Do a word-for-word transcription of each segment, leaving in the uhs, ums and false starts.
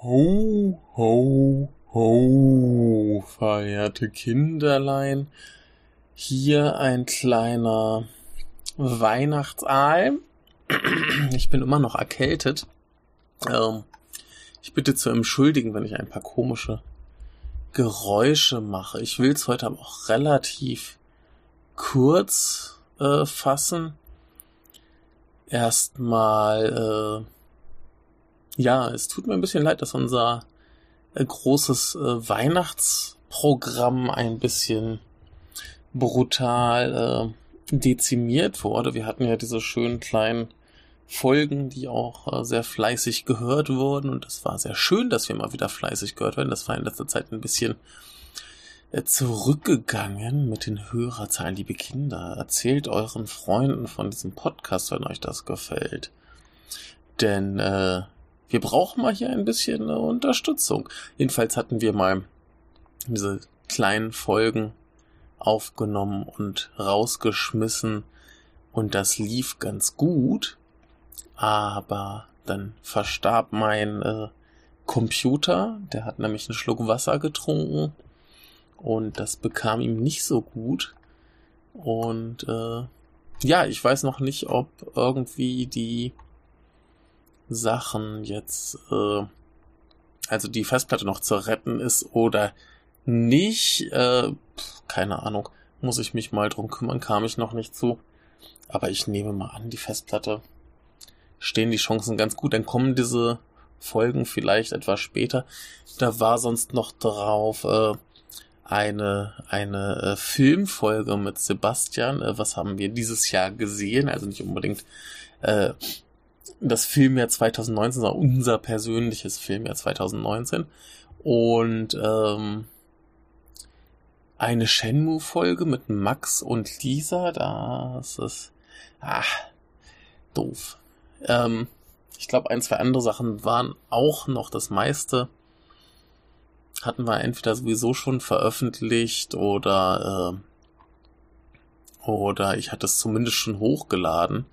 Ho, ho, ho, verehrte Kinderlein. Hier ein kleiner Weihnachtsei. Ich bin immer noch erkältet. Ähm, ich bitte zu entschuldigen, wenn ich ein paar komische Geräusche mache. Ich will es heute aber auch relativ kurz äh, fassen. Erstmal... Äh, Ja, es tut mir ein bisschen leid, dass unser äh, großes äh, Weihnachtsprogramm ein bisschen brutal äh, dezimiert wurde. Wir hatten ja diese schönen kleinen Folgen, die auch äh, sehr fleißig gehört wurden. Und das war sehr schön, dass wir mal wieder fleißig gehört werden. Das war in letzter Zeit ein bisschen äh, zurückgegangen mit den Hörerzahlen. Liebe Kinder, erzählt euren Freunden von diesem Podcast, wenn euch das gefällt. Denn... äh, Wir brauchen mal hier ein bisschen äh, Unterstützung. Jedenfalls hatten wir mal diese kleinen Folgen aufgenommen und rausgeschmissen. Und das lief ganz gut. Aber dann verstarb mein äh, Computer. Der hat nämlich einen Schluck Wasser getrunken. Und das bekam ihm nicht so gut. Und äh, ja, ich weiß noch nicht, ob irgendwie die... Sachen jetzt, äh, also die Festplatte noch zu retten ist oder nicht, äh, keine Ahnung, muss ich mich mal drum kümmern, kam ich noch nicht zu, aber ich nehme mal an, die Festplatte stehen die Chancen ganz gut, dann kommen diese Folgen vielleicht etwas später, da war sonst noch drauf, äh, eine, eine äh, Filmfolge mit Sebastian, äh, was haben wir dieses Jahr gesehen, also nicht unbedingt, äh, das Filmjahr zwanzig neunzehn, sondern unser persönliches Filmjahr zwanzig neunzehn. Und ähm, eine Shenmue-Folge mit Max und Lisa, das ist ach, doof. Ähm, ich glaube, ein, zwei andere Sachen waren auch noch. Das meiste hatten wir entweder sowieso schon veröffentlicht oder, äh, oder ich hatte es zumindest schon hochgeladen.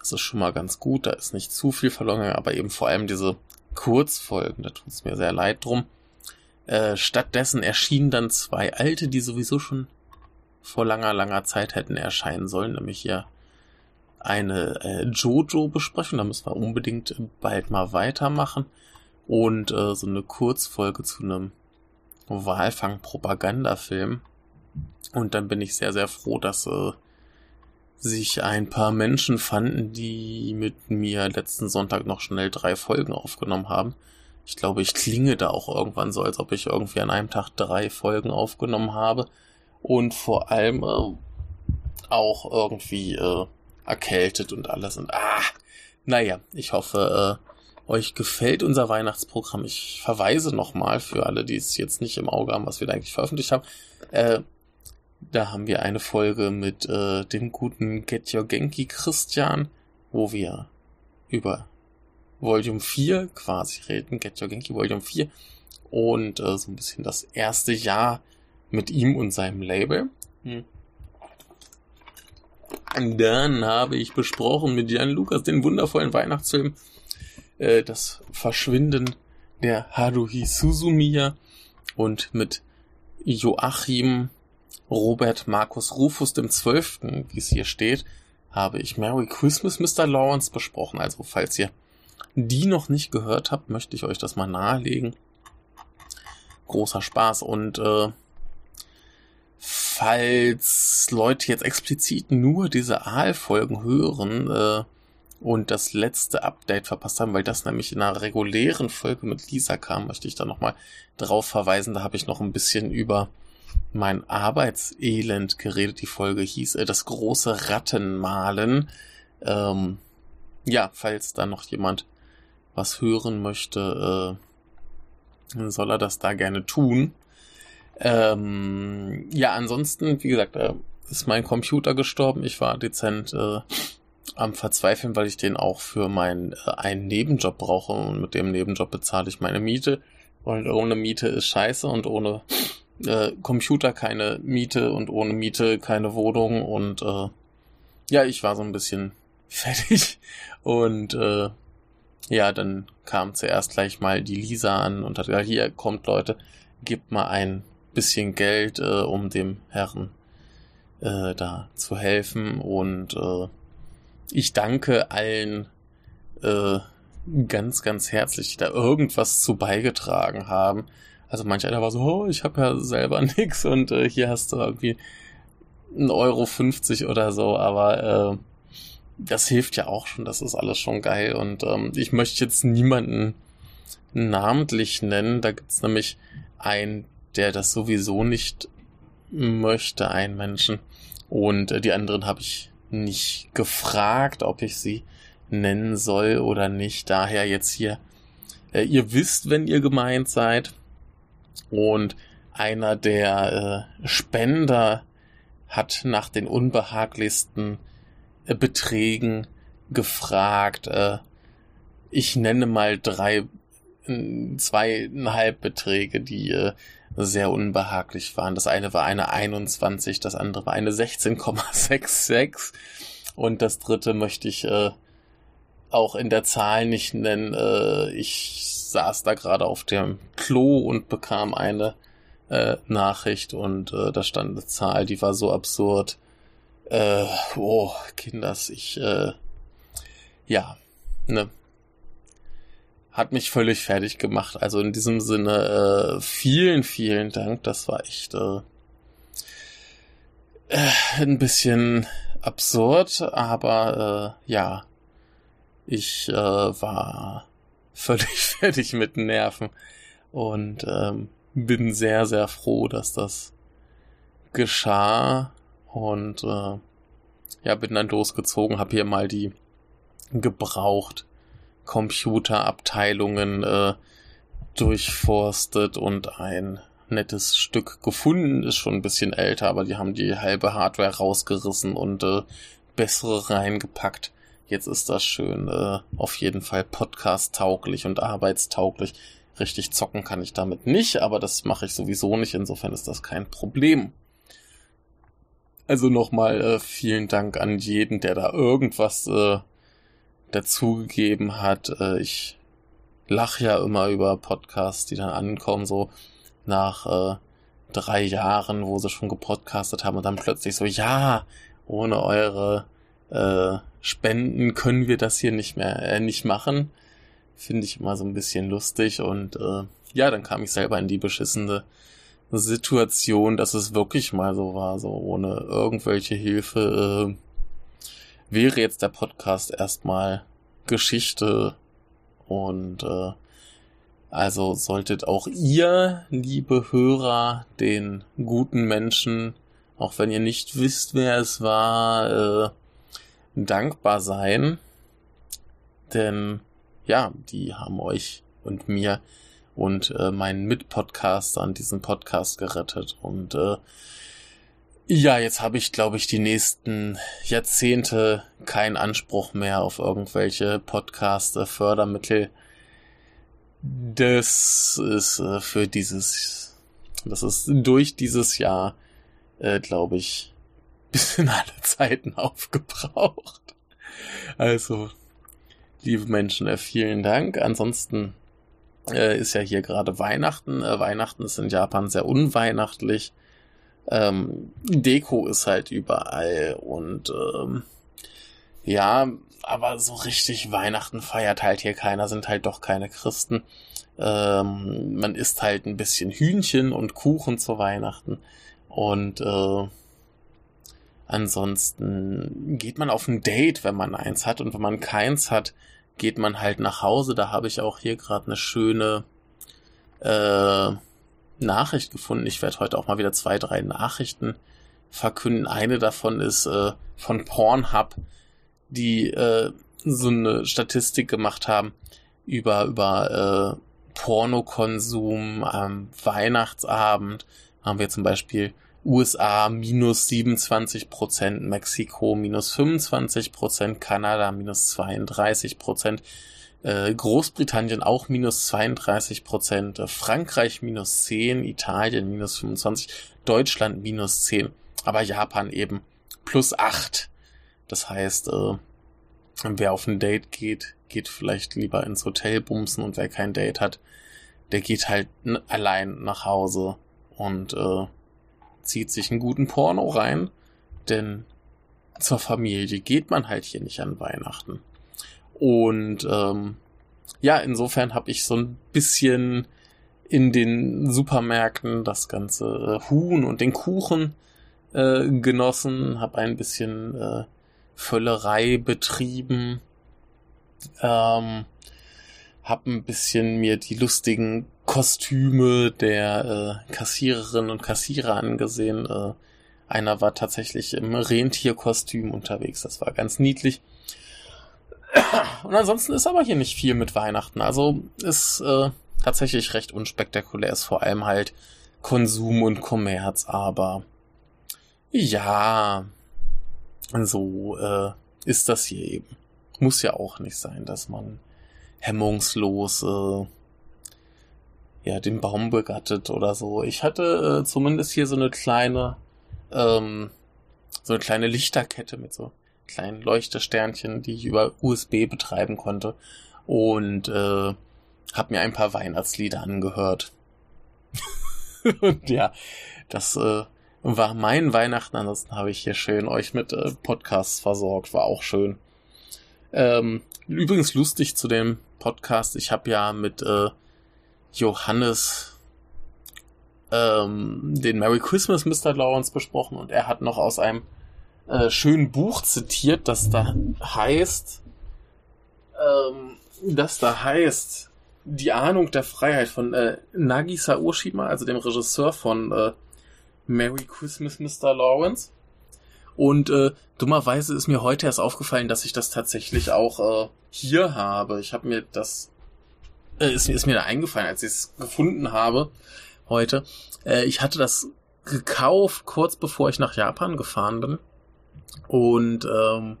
Das ist schon mal ganz gut, da ist nicht zu viel verloren, aber eben vor allem diese Kurzfolgen, da tut es mir sehr leid drum. Äh, stattdessen erschienen dann zwei alte, die sowieso schon vor langer, langer Zeit hätten erscheinen sollen, nämlich hier eine äh, Jojo-Besprechung, da müssen wir unbedingt bald mal weitermachen und äh, so eine Kurzfolge zu einem Walfang-Propagandafilm. Und dann bin ich sehr, sehr froh, dass... Äh, sich ein paar Menschen fanden, die mit mir letzten Sonntag noch schnell drei Folgen aufgenommen haben. Ich glaube, ich klinge da auch irgendwann so, als ob ich irgendwie an einem Tag drei Folgen aufgenommen habe und vor allem äh, auch irgendwie äh, erkältet und alles. Und ah, naja, ich hoffe, äh, euch gefällt unser Weihnachtsprogramm. Ich verweise nochmal für alle, die es jetzt nicht im Auge haben, was wir da eigentlich veröffentlicht haben, äh, da haben wir eine Folge mit äh, dem guten Get Your Genki Christian, wo wir über Volume vier quasi reden, Get Your Genki Volume vier und äh, so ein bisschen das erste Jahr mit ihm und seinem Label. Hm. Und dann habe ich besprochen mit Jan Lukas den wundervollen Weihnachtsfilm äh, Das Verschwinden der Haruhi Suzumiya und mit Joachim Robert Markus Rufus dem Zwölften, wie es hier steht, habe ich Merry Christmas Mister Lawrence besprochen. Also falls ihr die noch nicht gehört habt, möchte ich euch das mal nahelegen. Großer Spaß. Und äh, falls Leute jetzt explizit nur diese Aalfolgen hören äh, und das letzte Update verpasst haben, weil das nämlich in einer regulären Folge mit Lisa kam, möchte ich da nochmal drauf verweisen. Da habe ich noch ein bisschen über... mein Arbeitselend geredet. Die Folge hieß äh, Das große Rattenmalen. Ähm, ja, falls da noch jemand was hören möchte, äh, soll er das da gerne tun. Ähm, ja, ansonsten, wie gesagt, äh, ist mein Computer gestorben. Ich war dezent äh, am Verzweifeln, weil ich den auch für meinen äh, einen Nebenjob brauche. Und mit dem Nebenjob bezahle ich meine Miete. Und ohne Miete ist scheiße und ohne... Computer keine Miete und ohne Miete keine Wohnung und äh, ja, ich war so ein bisschen fertig und äh, Ja, dann kam zuerst gleich mal die Lisa an und hat gesagt, hier, kommt Leute, gebt mal ein bisschen Geld, äh, um dem Herrn äh, da zu helfen. Und äh, ich danke allen äh, ganz, ganz herzlich, die da irgendwas zu beigetragen haben. Also manch einer war so, oh, ich habe ja selber nichts und äh, hier hast du irgendwie ein Euro fünfzig oder so, aber äh, das hilft ja auch schon, das ist alles schon geil. Und ähm, ich möchte jetzt niemanden namentlich nennen, da gibt es nämlich einen, der das sowieso nicht möchte, einen Menschen. Und äh, die anderen habe ich nicht gefragt, ob ich sie nennen soll oder nicht. Daher jetzt hier, äh, ihr wisst, wenn ihr gemeint seid. Und einer der äh, Spender hat nach den unbehaglichsten äh, Beträgen gefragt. Äh, ich nenne mal drei, äh, zweieinhalb Beträge, die äh, sehr unbehaglich waren. Das eine war eine einundzwanzig, das andere war eine sechzehn Komma sechsundsechzig und das dritte möchte ich äh, auch in der Zahl nicht nennen. Äh, ich saß da gerade auf dem Klo und bekam eine äh, Nachricht und äh, da stand eine Zahl, die war so absurd. Äh, oh, Kinders, ich, äh, ja, ne. Hat mich völlig fertig gemacht. Also in diesem Sinne, äh, vielen, vielen Dank. Das war echt äh, äh, ein bisschen absurd, aber äh, ja, ich äh, war völlig fertig mit Nerven und ähm, bin sehr, sehr froh, dass das geschah und äh, ja, bin dann losgezogen, habe hier mal die gebraucht Computerabteilungen äh, durchforstet und ein nettes Stück gefunden, ist schon ein bisschen älter, aber die haben die halbe Hardware rausgerissen und äh, bessere reingepackt. Jetzt ist das schön, äh, auf jeden Fall podcast-tauglich und arbeitstauglich. Richtig zocken kann ich damit nicht, aber das mache ich sowieso nicht. Insofern ist das kein Problem. Also nochmal äh, vielen Dank an jeden, der da irgendwas äh, dazugegeben hat. Äh, ich lache ja immer über Podcasts, die dann ankommen, so nach äh, drei Jahren, wo sie schon gepodcastet haben und dann plötzlich so, ja, ohne eure Äh, Spenden können wir das hier nicht mehr, äh, nicht machen. Finde ich immer so ein bisschen lustig und äh, ja, dann kam ich selber in die beschissene Situation, dass es wirklich mal so war, so ohne irgendwelche Hilfe äh, wäre jetzt der Podcast erstmal Geschichte und äh, also solltet auch ihr, liebe Hörer, den guten Menschen, auch wenn ihr nicht wisst, wer es war, äh, dankbar sein, denn ja, die haben euch und mir und äh, meinen Mitpodcaster an diesen Podcast gerettet und äh, ja, jetzt habe ich, glaube ich, die nächsten Jahrzehnte keinen Anspruch mehr auf irgendwelche Podcast-Fördermittel. Das ist äh, für dieses, das ist durch dieses Jahr, äh, glaube ich, bis in alle Zeiten aufgebraucht. Also, liebe Menschen, vielen Dank. Ansonsten äh, ist ja hier gerade Weihnachten. Äh, Weihnachten ist in Japan sehr unweihnachtlich. Ähm, Deko ist halt überall und ähm, ja, aber so richtig Weihnachten feiert halt hier keiner, sind halt doch keine Christen. Ähm, man isst halt ein bisschen Hühnchen und Kuchen zu Weihnachten und äh, ansonsten geht man auf ein Date, wenn man eins hat. Und wenn man keins hat, geht man halt nach Hause. Da habe ich auch hier gerade eine schöne äh, Nachricht gefunden. Ich werde heute auch mal wieder zwei, drei Nachrichten verkünden. Eine davon ist äh, von Pornhub, die äh, so eine Statistik gemacht haben über, über äh, Pornokonsum am Weihnachtsabend. Haben wir zum Beispiel U S A minus siebenundzwanzig Prozent, Mexiko minus fünfundzwanzig Prozent, Kanada minus zweiunddreißig Prozent, äh, Großbritannien auch minus zweiunddreißig Prozent, äh, Frankreich minus zehn, Italien minus fünfundzwanzig, Deutschland minus zehn, aber Japan eben plus acht. Das heißt, äh, wer auf ein Date geht, geht vielleicht lieber ins Hotel bumsen, und wer kein Date hat, der geht halt allein nach Hause und äh, zieht sich einen guten Porno rein, denn zur Familie geht man halt hier nicht an Weihnachten. Und ähm, ja, insofern habe ich so ein bisschen in den Supermärkten das ganze äh, Huhn und den Kuchen äh, genossen, habe ein bisschen äh, Völlerei betrieben, ähm, habe ein bisschen mir die lustigen Kostüme der äh, Kassiererinnen und Kassierer angesehen. Äh, einer war tatsächlich im Rentierkostüm unterwegs, das war ganz niedlich. Und ansonsten ist aber hier nicht viel mit Weihnachten, also ist äh, tatsächlich recht unspektakulär, ist vor allem halt Konsum und Kommerz, aber ja, so äh, ist das hier eben. Muss ja auch nicht sein, dass man hemmungslos äh, ja, den Baum begattet oder so. Ich hatte äh, zumindest hier so eine kleine ähm, so eine kleine Lichterkette mit so kleinen Leuchtesternchen, die ich über U S B betreiben konnte, und äh, habe mir ein paar Weihnachtslieder angehört. Und ja, das äh, war mein Weihnachten. Ansonsten habe ich hier schön euch mit äh, Podcasts versorgt, war auch schön. Ähm, übrigens lustig zu dem Podcast, ich habe ja mit äh, Johannes ähm, den Merry Christmas Mister Lawrence besprochen, und er hat noch aus einem äh, schönen Buch zitiert, das da heißt, ähm, das da heißt Die Ahnung der Freiheit von äh, Nagisa Oshima, also dem Regisseur von äh, Merry Christmas Mister Lawrence. Und äh, dummerweise ist mir heute erst aufgefallen, dass ich das tatsächlich auch äh, hier habe. Ich habe mir das, äh, ist, ist mir da eingefallen, als ich es gefunden habe heute. Äh, ich hatte das gekauft, kurz bevor ich nach Japan gefahren bin. Und ähm,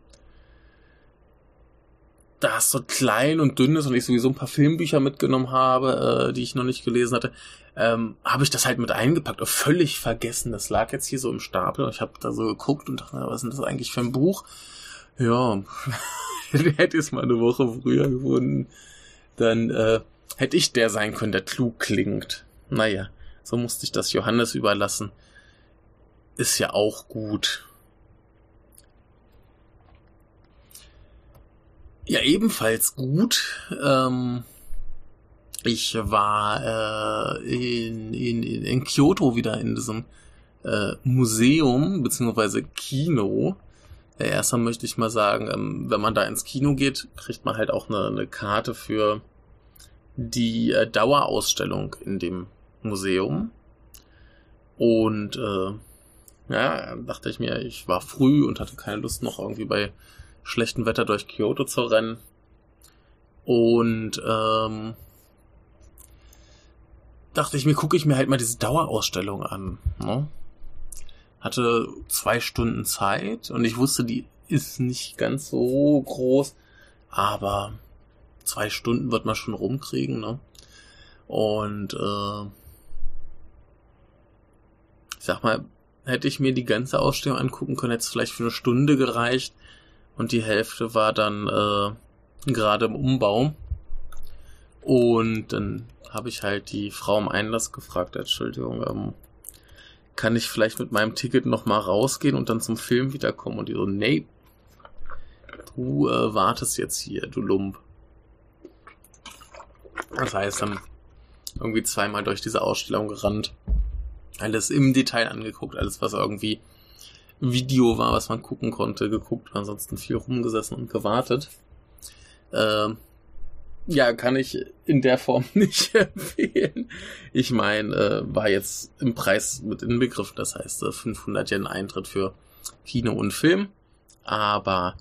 da es so klein und dünn ist und ich sowieso ein paar Filmbücher mitgenommen habe, äh, die ich noch nicht gelesen hatte, ähm, habe ich das halt mit eingepackt. Völlig vergessen. Das lag jetzt hier so im Stapel und ich habe da so geguckt und dachte, was ist denn das eigentlich für ein Buch? Ja, hätte ich es mal eine Woche früher gefunden, dann äh, hätte ich der sein können, der klug klingt. Naja, so musste ich das Johannes überlassen. Ist ja auch gut. Ja, ebenfalls gut. Ähm, ich war äh, in, in, in Kyoto wieder in diesem äh, Museum, beziehungsweise Kino. Ja, erstmal möchte ich mal sagen, ähm, wenn man da ins Kino geht, kriegt man halt auch eine, eine Karte für die äh, Dauerausstellung in dem Museum. Und äh, ja, dachte ich mir, ich war früh und hatte keine Lust, noch irgendwie bei schlechtem Wetter durch Kyoto zu rennen, und ähm, dachte ich mir, gucke ich mir halt mal diese Dauerausstellung an, ne? Hatte zwei Stunden Zeit und ich wusste, die ist nicht ganz so groß, aber zwei Stunden wird man schon rumkriegen, ne? Und äh, ich sag mal, hätte ich mir die ganze Ausstellung angucken können, hätte es vielleicht für eine Stunde gereicht. Und die Hälfte war dann äh, gerade im Umbau. Und dann habe ich halt die Frau im Einlass gefragt, Entschuldigung, ähm, kann ich vielleicht mit meinem Ticket nochmal rausgehen und dann zum Film wiederkommen? Und die so, nee, du äh, wartest jetzt hier, du Lump. Das heißt, dann irgendwie zweimal durch diese Ausstellung gerannt, alles im Detail angeguckt, alles, was irgendwie Video war, was man gucken konnte, geguckt, ansonsten viel rumgesessen und gewartet. Ähm, ja, kann ich in der Form nicht empfehlen. Ich meine, äh, war jetzt im Preis mit inbegriffen, das heißt äh, fünfhundert Yen Eintritt für Kino und Film, aber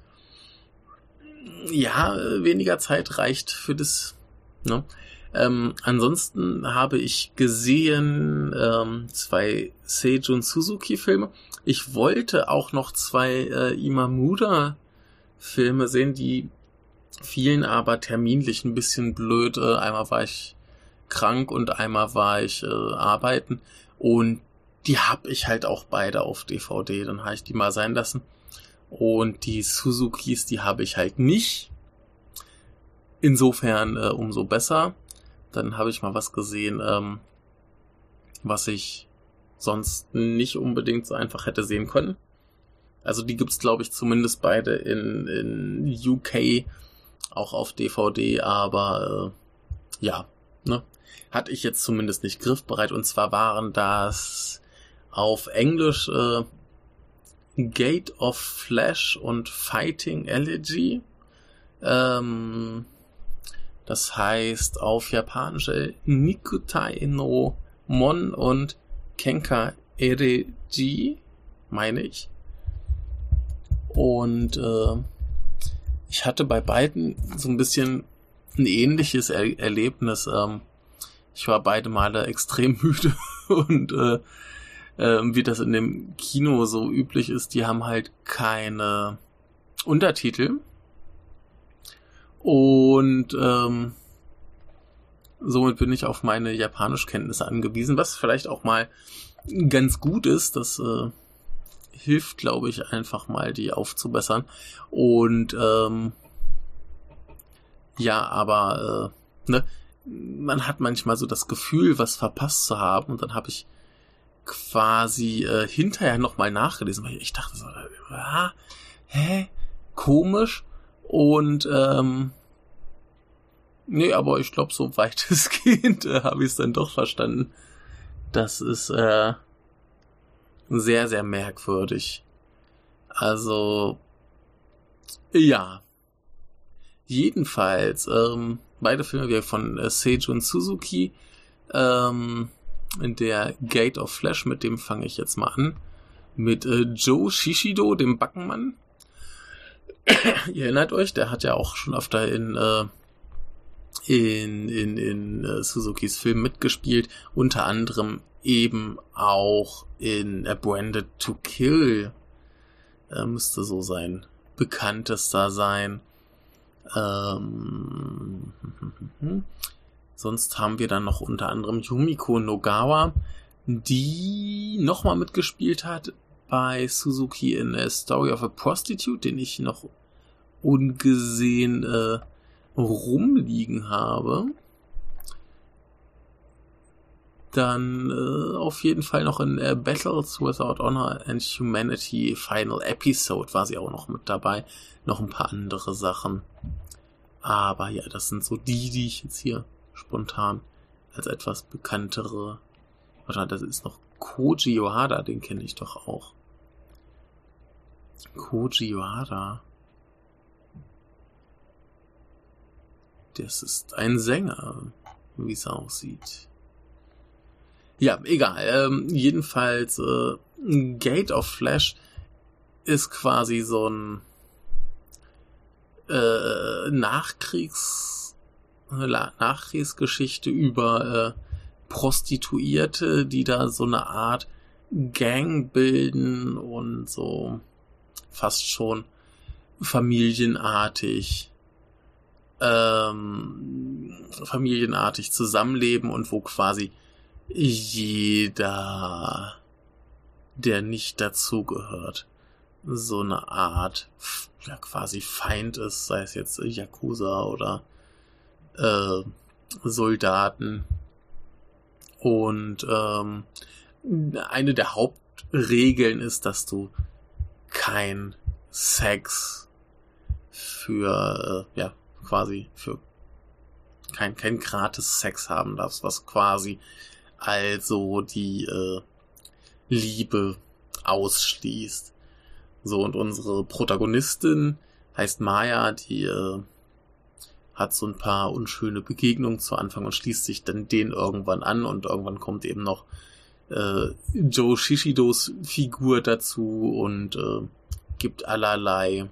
ja, weniger Zeit reicht für das, ne? Ähm, ansonsten habe ich gesehen ähm, zwei Seijun Suzuki Filme. Ich wollte auch noch zwei äh, Imamura Filme sehen, die fielen aber terminlich ein bisschen blöd. Äh, einmal war ich krank und einmal war ich äh, arbeiten, und die habe ich halt auch beide auf D V D. Dann habe ich die mal sein lassen Und die Suzukis, die habe ich halt nicht. Insofern äh, umso besser. Dann habe ich mal was gesehen, ähm, was ich sonst nicht unbedingt so einfach hätte sehen können. Also die gibt's, glaube ich, zumindest beide in, in U K, auch auf D V D, aber äh, ja, ne? Hatte ich jetzt zumindest nicht griffbereit. Und zwar waren das auf Englisch äh, Gate of Flesh und Fighting Elegy. Ähm, das heißt auf Japanisch Nikutai no Mon und Kenka Ereji, meine ich. Und äh, ich hatte bei beiden so ein bisschen ein ähnliches er- Erlebnis. Ähm, ich war beide Male extrem müde und äh, äh, wie das in dem Kino so üblich ist, die haben halt keine Untertitel. Und ähm, somit bin ich auf meine Japanischkenntnisse angewiesen, was vielleicht auch mal ganz gut ist. Das äh, hilft, glaube ich, einfach mal, die aufzubessern. Und ähm, ja, aber äh, ne, man hat manchmal so das Gefühl, was verpasst zu haben. Und dann habe ich quasi äh, hinterher nochmal nachgelesen, weil ich dachte so, ah, hä, komisch. Und, ähm, nee, aber ich glaube, so weitestgehend äh, habe ich es dann doch verstanden. Das ist, äh, sehr, sehr merkwürdig. Also, ja. Jedenfalls, ähm, beide Filme von äh, Seijun Suzuki, ähm, in der Gate of Flesh, mit dem fange ich jetzt mal an, mit äh, Joe Shishido, dem Backenmann. Ihr erinnert euch, der hat ja auch schon öfter in äh, in, in, in äh, Suzukis Film mitgespielt, unter anderem eben auch in äh, Branded to Kill, äh, müsste so sein bekanntester sein. Ähm, sonst haben wir dann noch unter anderem Yumiko Nogawa, die nochmal mitgespielt hat bei Suzuki in äh, Story of a Prostitute, den ich noch ungesehen äh, rumliegen habe. Dann äh, auf jeden Fall noch in äh, Battles Without Honor and Humanity Final Episode war sie auch noch mit dabei. Noch ein paar andere Sachen. Aber ja, das sind so die, die ich jetzt hier spontan als etwas bekanntere... Oder das ist noch Koji Yohada, den kenne ich doch auch. Koji Yohada. Das ist ein Sänger, wie es aussieht. Ja, egal. Ähm, jedenfalls, äh, Gate of Flesh ist quasi so ein äh, Nachkriegs, Nachkriegsgeschichte über äh, Prostituierte, die da so eine Art Gang bilden und so fast schon familienartig ähm, familienartig zusammenleben und wo quasi jeder, der nicht dazugehört, so eine Art ja quasi Feind ist, sei es jetzt Yakuza oder äh, Soldaten. Und ähm, eine der Hauptregeln ist, dass du kein Sex für, äh, ja, quasi für kein, kein gratis Sex haben darfst, was quasi also die äh, Liebe ausschließt. So, und unsere Protagonistin heißt Maya, die äh, hat so ein paar unschöne Begegnungen zu Anfang und schließt sich dann denen irgendwann an und irgendwann kommt eben noch äh, Joe Shishidos Figur dazu und äh, gibt allerlei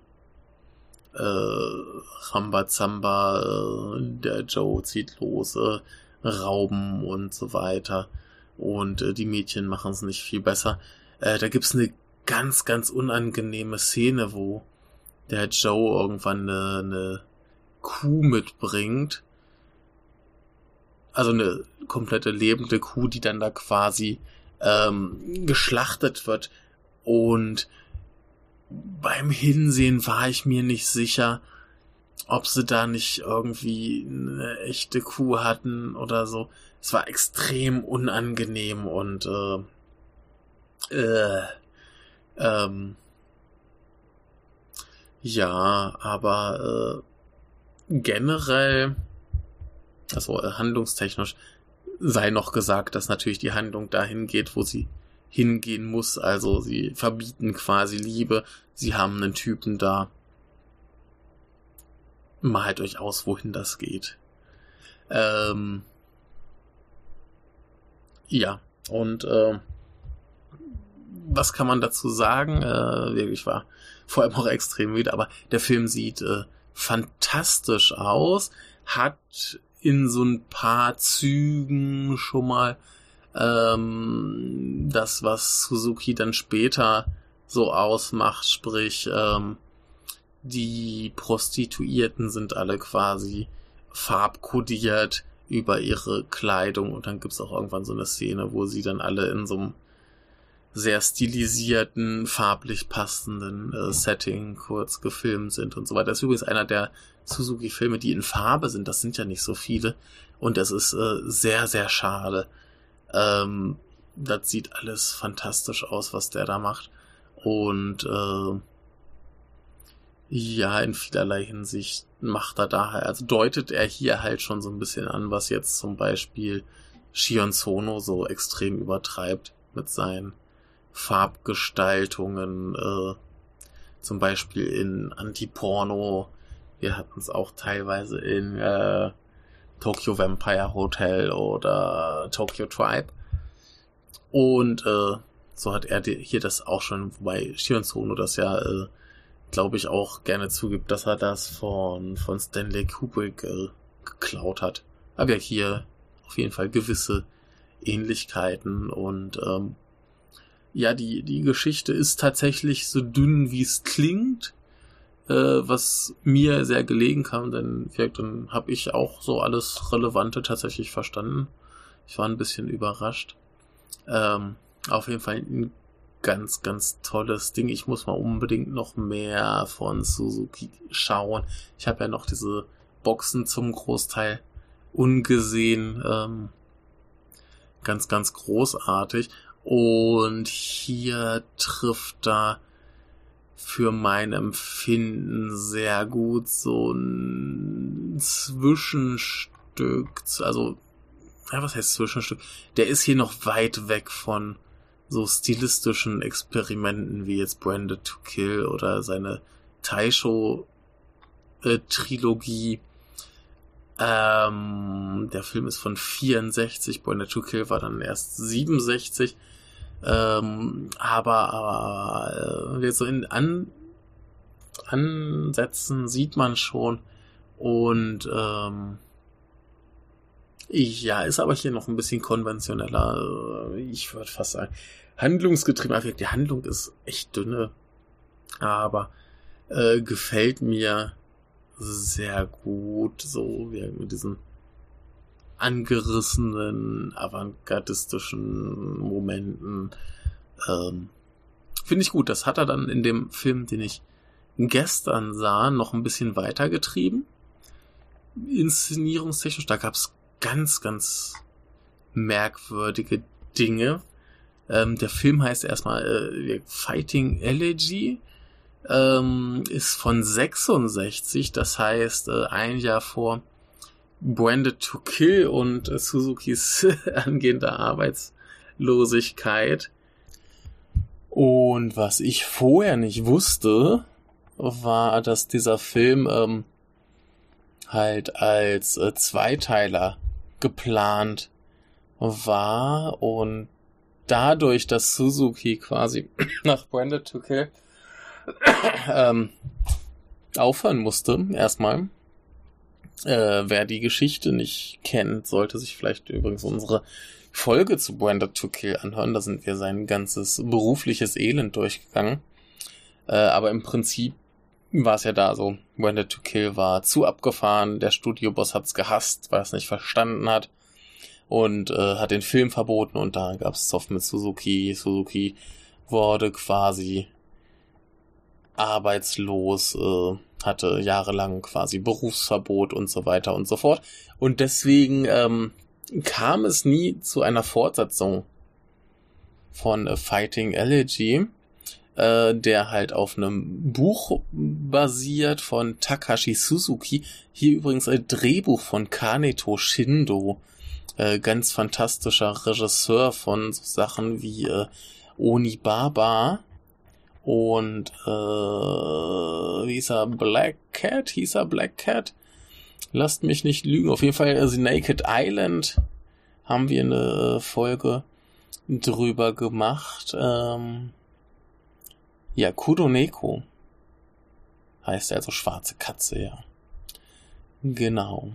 äh, Rambazamba, äh, der Joe zieht los, äh, Rauben und so weiter und äh, die Mädchen machen es nicht viel besser. Äh, da gibt's eine ganz, ganz unangenehme Szene, wo der Joe irgendwann eine, eine Kuh mitbringt, also eine komplette lebende Kuh, die dann da quasi ähm, geschlachtet wird und beim Hinsehen war ich mir nicht sicher, ob sie da nicht irgendwie eine echte Kuh hatten oder so. Es war extrem unangenehm und äh, äh, ähm, ja, aber äh, generell, also äh, handlungstechnisch, sei noch gesagt, dass natürlich die Handlung dahin geht, wo sie hingehen muss. Also sie verbieten quasi Liebe. Sie haben einen Typen da. Malt euch aus, wohin das geht. Ähm, ja, und äh, was kann man dazu sagen? Äh, wirklich war vor allem auch extrem müde, aber der Film sieht äh, fantastisch aus, hat in so ein paar Zügen schon mal ähm, das, was Suzuki dann später so ausmacht, sprich ähm, die Prostituierten sind alle quasi farbkodiert über ihre Kleidung und dann gibt's auch irgendwann so eine Szene, wo sie dann alle in so einem sehr stilisierten, farblich passenden äh, Setting kurz gefilmt sind und so weiter. Das ist übrigens einer der Suzuki-Filme, die in Farbe sind. Das sind ja nicht so viele. Und das ist äh, sehr, sehr schade. Ähm, das sieht alles fantastisch aus, was der da macht. Und äh, ja, in vielerlei Hinsicht macht er da halt, also deutet er hier halt schon so ein bisschen an, was jetzt zum Beispiel Shion Sono so extrem übertreibt mit seinen Farbgestaltungen, äh, zum Beispiel in Anti-Porno, wir hatten es auch teilweise in äh, Tokyo Vampire Hotel oder Tokyo Tribe und äh, so hat er hier das auch schon, wobei Shion Sono das ja äh, glaube ich auch gerne zugibt, dass er das von, von Stanley Kubrick äh, geklaut hat. Aber ja, hier auf jeden Fall gewisse Ähnlichkeiten und ähm, ja, die, die Geschichte ist tatsächlich so dünn, wie es klingt, äh, was mir sehr gelegen kam, denn dann habe ich auch so alles Relevante tatsächlich verstanden. Ich war ein bisschen überrascht. Ähm, auf jeden Fall ein ganz, ganz tolles Ding. Ich muss mal unbedingt noch mehr von Suzuki schauen. Ich habe ja noch diese Boxen zum Großteil ungesehen. Ähm, ganz, ganz großartig. Und hier trifft da für mein Empfinden sehr gut so ein Zwischenstück. Also, ja, was heißt Zwischenstück? Der ist hier noch weit weg von so stilistischen Experimenten wie jetzt Branded to Kill oder seine Taisho-Trilogie. Ähm, der Film ist von vierundsechzig, Branded to Kill war dann erst siebenundsechzig. Ähm, aber aber äh, so in An- Ansätzen sieht man schon. Und ähm, ja, ist aber hier noch ein bisschen konventioneller. Ich würde fast sagen, handlungsgetrieben. Die Handlung ist echt dünne, aber äh, gefällt mir sehr gut, so wie mit diesen angerissenen, avantgardistischen Momenten. Ähm, finde ich gut. Das hat er dann in dem Film, den ich gestern sah, noch ein bisschen weitergetrieben. Inszenierungstechnisch, da gab es ganz, ganz merkwürdige Dinge. Ähm, der Film heißt erstmal äh, Fighting Elegy, ähm, ist von sechsundsechzig, das heißt äh, ein Jahr vor Branded to Kill und äh, Suzukis angehender Arbeitslosigkeit. Und was ich vorher nicht wusste, war, dass dieser Film ähm, halt als äh, Zweiteiler geplant war und dadurch, dass Suzuki quasi nach Branded to Kill ähm, aufhören musste, erstmal. Äh, wer die Geschichte nicht kennt, sollte sich vielleicht übrigens unsere Folge zu Branded to Kill anhören. Da sind wir sein ganzes berufliches Elend durchgegangen. Äh, aber im Prinzip war es ja da so. Branded to Kill war zu abgefahren. Der Studioboss hat's gehasst, weil er es nicht verstanden hat. Und äh, hat den Film verboten. Und da gab's Zoff mit Suzuki. Suzuki wurde quasi arbeitslos, äh, hatte jahrelang quasi Berufsverbot und so weiter und so fort. Und deswegen ähm, kam es nie zu einer Fortsetzung von äh, Fighting Elegy, äh, der halt auf einem Buch basiert von Takashi Suzuki. Hier übrigens ein Drehbuch von Kaneto Shindo, äh, ganz fantastischer Regisseur von so Sachen wie äh, Onibaba. Und äh, hieß er Black Cat? Hieß er Black Cat? Lasst mich nicht lügen. Auf jeden Fall, also Naked Island haben wir eine Folge drüber gemacht. Ähm, ja, Kudoneko heißt also schwarze Katze, ja. Genau.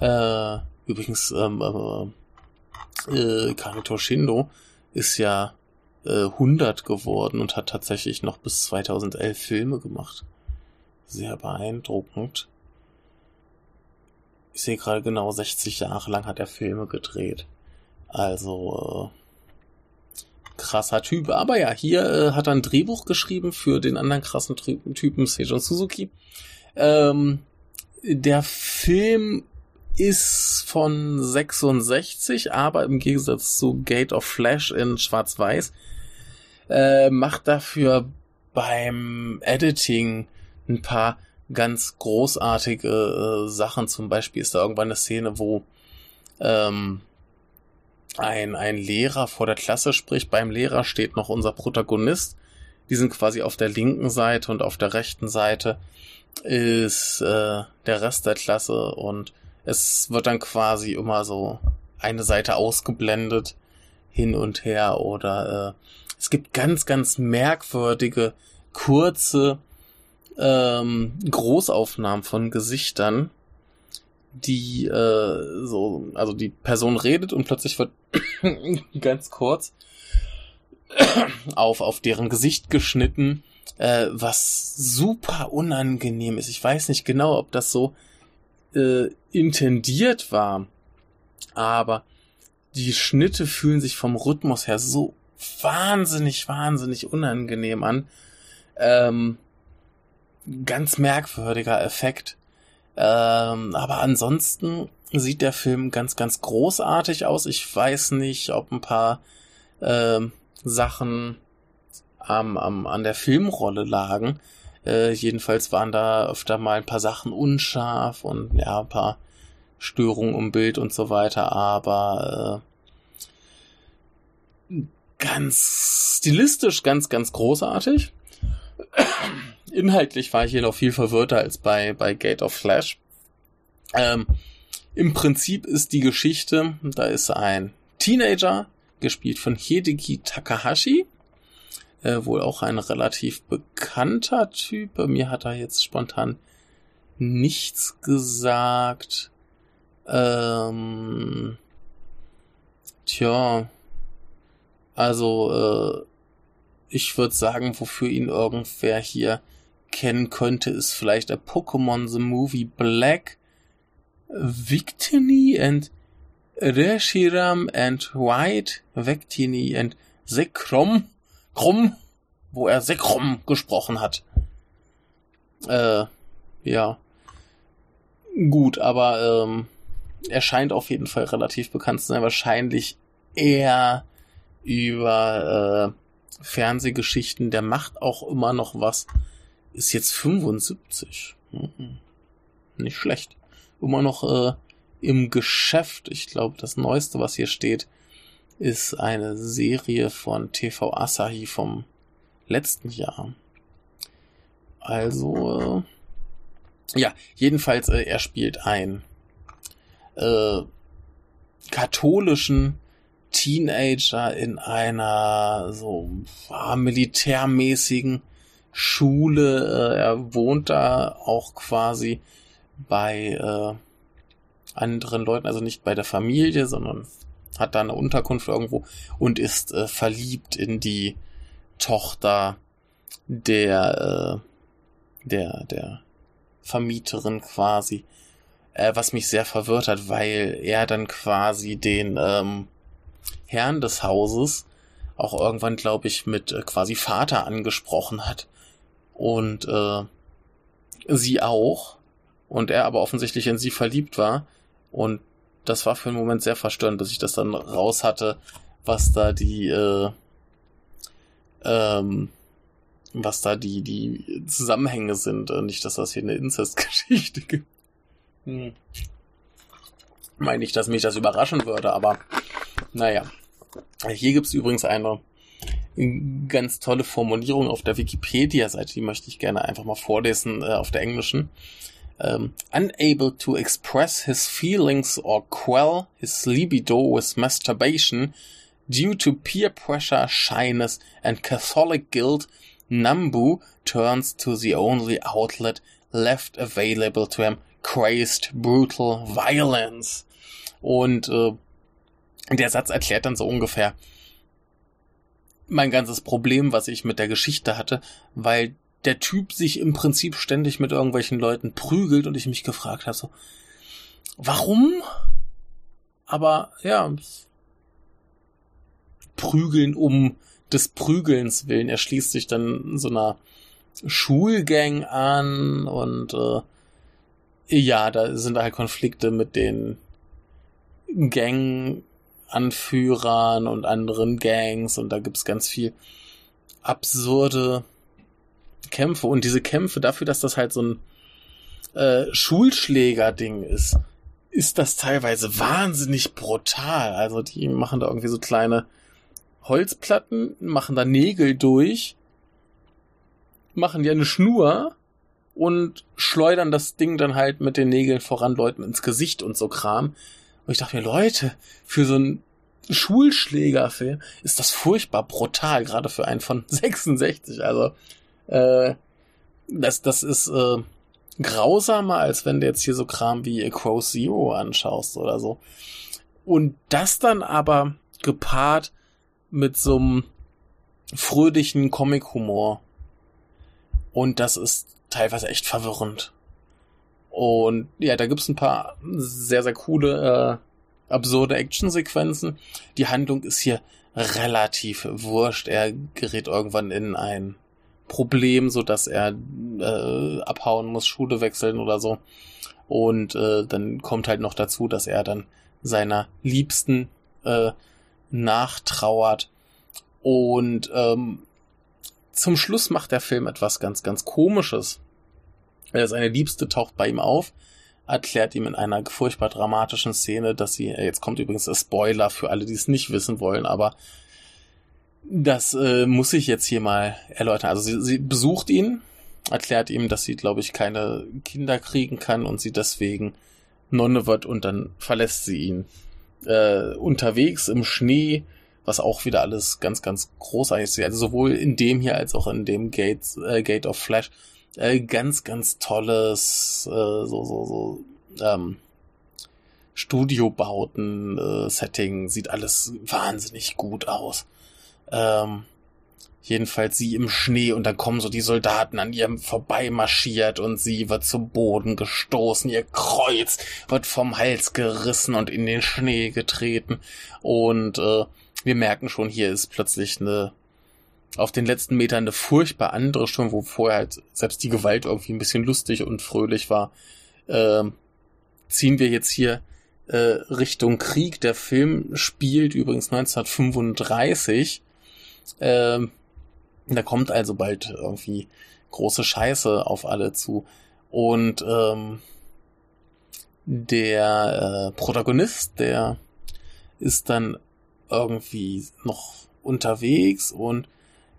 Äh, übrigens, ähm, äh, Kaneto Shindo ist ja hundert geworden und hat tatsächlich noch bis zweitausendelf Filme gemacht. Sehr beeindruckend. Ich sehe gerade genau, sechzig Jahre lang hat er Filme gedreht. Also äh, krasser Typ. Aber ja, hier äh, hat er ein Drehbuch geschrieben für den anderen krassen Typen, Seijun Suzuki. Ähm, der Film ist von sechsundsechzig, aber im Gegensatz zu Gate of Flesh in Schwarz-Weiß äh, macht dafür beim Editing ein paar ganz großartige äh, Sachen. Zum Beispiel ist da irgendwann eine Szene, wo ähm, ein, ein Lehrer vor der Klasse spricht. Beim Lehrer steht noch unser Protagonist. Die sind quasi auf der linken Seite und auf der rechten Seite ist äh, der Rest der Klasse und es wird dann quasi immer so eine Seite ausgeblendet, hin und her. Oder äh, es gibt ganz, ganz merkwürdige, kurze ähm, Großaufnahmen von Gesichtern, die äh, so, also die Person redet und plötzlich wird ganz kurz auf, auf deren Gesicht geschnitten, äh, was super unangenehm ist. Ich weiß nicht genau, ob das so Äh, intendiert war, aber die Schnitte fühlen sich vom Rhythmus her so wahnsinnig, wahnsinnig unangenehm an. Ähm, ganz merkwürdiger Effekt. Ähm, aber ansonsten sieht der Film ganz, ganz großartig aus. Ich weiß nicht, ob ein paar ähm, Sachen am, am, an der Filmrolle lagen. Äh, jedenfalls waren da öfter mal ein paar Sachen unscharf und ja, ein paar Störungen im Bild und so weiter, aber äh, ganz stilistisch ganz, ganz großartig. Inhaltlich war ich hier noch viel verwirrter als bei, bei Gate of Flash. Ähm, im Prinzip ist die Geschichte, da ist ein Teenager, gespielt von Hideki Takahashi, Äh, wohl auch ein relativ bekannter Typ. Bei mir hat er jetzt spontan nichts gesagt. Ähm, tja, also äh, ich würde sagen, wofür ihn irgendwer hier kennen könnte, ist vielleicht der Pokémon The Movie Black, Victini and Reshiram and White, Victini and Zekrom. Krumm, wo er Sekrum gesprochen hat. Äh, ja. Gut, aber ähm, er scheint auf jeden Fall relativ bekannt zu sein. Wahrscheinlich eher über äh, Fernsehgeschichten. Der macht auch immer noch was. Ist jetzt fünfundsiebzig. Mhm. Nicht schlecht. Immer noch äh, im Geschäft. Ich glaube, das Neueste, was hier steht, ist eine Serie von T V Asahi vom letzten Jahr. Also, äh, ja, jedenfalls, äh, er spielt einen äh, katholischen Teenager in einer so äh, militärmäßigen Schule. Äh, er wohnt da auch quasi bei äh, anderen Leuten, also nicht bei der Familie, sondern hat da eine Unterkunft irgendwo und ist äh, verliebt in die Tochter der, äh, der, der Vermieterin quasi. Äh, was mich sehr verwirrt hat, weil er dann quasi den ähm, Herrn des Hauses auch irgendwann, glaube ich, mit äh, quasi Vater angesprochen hat. und äh, sie auch und er aber offensichtlich in sie verliebt war und das war für einen Moment sehr verstörend, dass ich das dann raus hatte, was da die äh, ähm, was da die, die Zusammenhänge sind. Nicht, dass das hier eine Inzestgeschichte gibt. Hm. Ich meine nicht, dass mich das überraschen würde, aber naja. Hier gibt es übrigens eine ganz tolle Formulierung auf der Wikipedia-Seite, die möchte ich gerne einfach mal vorlesen, äh, auf der englischen. Um, unable to express his feelings or quell his libido with masturbation due to peer pressure, shyness, and Catholic guilt, Nambu turns to the only outlet left available to him, crazed, brutal violence. Und äh, der Satz erklärt dann so ungefähr mein ganzes Problem, was ich mit der Geschichte hatte, weil der Typ sich im Prinzip ständig mit irgendwelchen Leuten prügelt und ich mich gefragt habe, so, warum? Aber, ja, prügeln um des Prügelns willen. Er schließt sich dann so einer Schulgang an und äh, ja, da sind halt Konflikte mit den Gang-Anführern und anderen Gangs und da gibt's ganz viel absurde Kämpfe und diese Kämpfe dafür, dass das halt so ein äh, Schulschläger-Ding ist, ist das teilweise wahnsinnig brutal. Also die machen da irgendwie so kleine Holzplatten, machen da Nägel durch, machen ja eine Schnur und schleudern das Ding dann halt mit den Nägeln voran Leuten ins Gesicht und so Kram. Und ich dachte mir, Leute, für so ein Schulschlägerfilm ist das furchtbar brutal, gerade für einen von sechsundsechzig, also Äh, das, das ist äh, grausamer, als wenn du jetzt hier so Kram wie Crow Zero anschaust oder so. Und das dann aber gepaart mit so einem fröhlichen Comic-Humor. Und das ist teilweise echt verwirrend. Und ja, da gibt's ein paar sehr, sehr coole, äh, absurde Action-Sequenzen. Die Handlung ist hier relativ wurscht. Er gerät irgendwann in ein Problem, so dass er äh, abhauen muss, Schule wechseln oder so. Und äh, dann kommt halt noch dazu, dass er dann seiner Liebsten äh, nachtrauert. Und ähm, zum Schluss macht der Film etwas ganz, ganz Komisches. Seine Liebste taucht bei ihm auf, erklärt ihm in einer furchtbar dramatischen Szene, dass sie, jetzt kommt übrigens ein Spoiler für alle, die es nicht wissen wollen, aber Das äh, muss ich jetzt hier mal erläutern. Also sie, sie besucht ihn, erklärt ihm, dass sie, glaube ich, keine Kinder kriegen kann und sie deswegen Nonne wird und dann verlässt sie ihn. Äh, unterwegs im Schnee, was auch wieder alles ganz, ganz großartig ist. Also sowohl in dem hier als auch in dem Gate, äh, Gate of Flesh äh, ganz, ganz tolles äh, so, so, so ähm, Studiobauten, äh, Setting. Sieht alles wahnsinnig gut aus. Ähm, jedenfalls sie im Schnee und dann kommen so die Soldaten an ihr vorbei marschiert und sie wird zu Boden gestoßen, ihr Kreuz wird vom Hals gerissen und in den Schnee getreten und äh, wir merken schon, hier ist plötzlich eine, auf den letzten Metern eine furchtbar andere Stimmung, wo vorher halt selbst die Gewalt irgendwie ein bisschen lustig und fröhlich war. Ähm, ziehen wir jetzt hier äh, Richtung Krieg. Der Film spielt übrigens neunzehnhundertfünfunddreißig. Ähm, da kommt also bald irgendwie große Scheiße auf alle zu. Und ähm, der äh, Protagonist, der ist dann irgendwie noch unterwegs und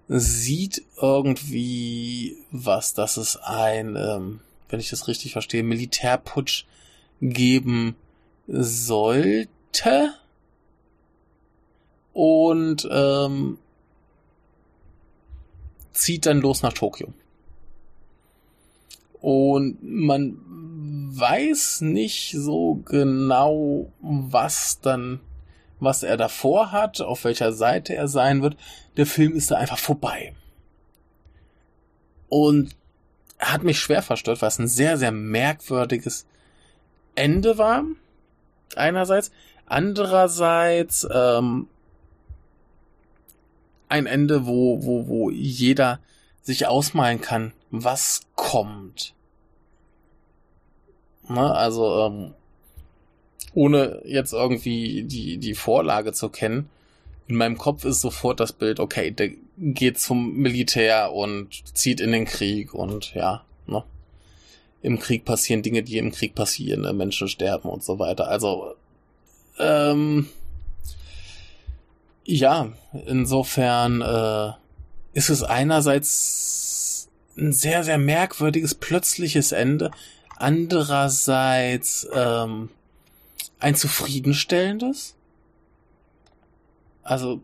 sieht irgendwie was, dass es ein, ähm, wenn ich das richtig verstehe, Militärputsch geben sollte. Und ähm, zieht dann los nach Tokio. Und man weiß nicht so genau, was dann, was er davor hat, auf welcher Seite er sein wird. Der Film ist da einfach vorbei. Und hat mich schwer verstört, weil es ein sehr, sehr merkwürdiges Ende war. Einerseits. Andererseits, ähm, ein Ende, wo, wo, wo jeder sich ausmalen kann, was kommt. Na, also, ähm, ohne jetzt irgendwie die, die Vorlage zu kennen, in meinem Kopf ist sofort das Bild, okay, der geht zum Militär und zieht in den Krieg und ja, ne? Im Krieg passieren Dinge, die im Krieg passieren, Menschen sterben und so weiter. Also, ähm, ja, insofern äh, ist es einerseits ein sehr, sehr merkwürdiges, plötzliches Ende, andererseits ähm, ein zufriedenstellendes. Also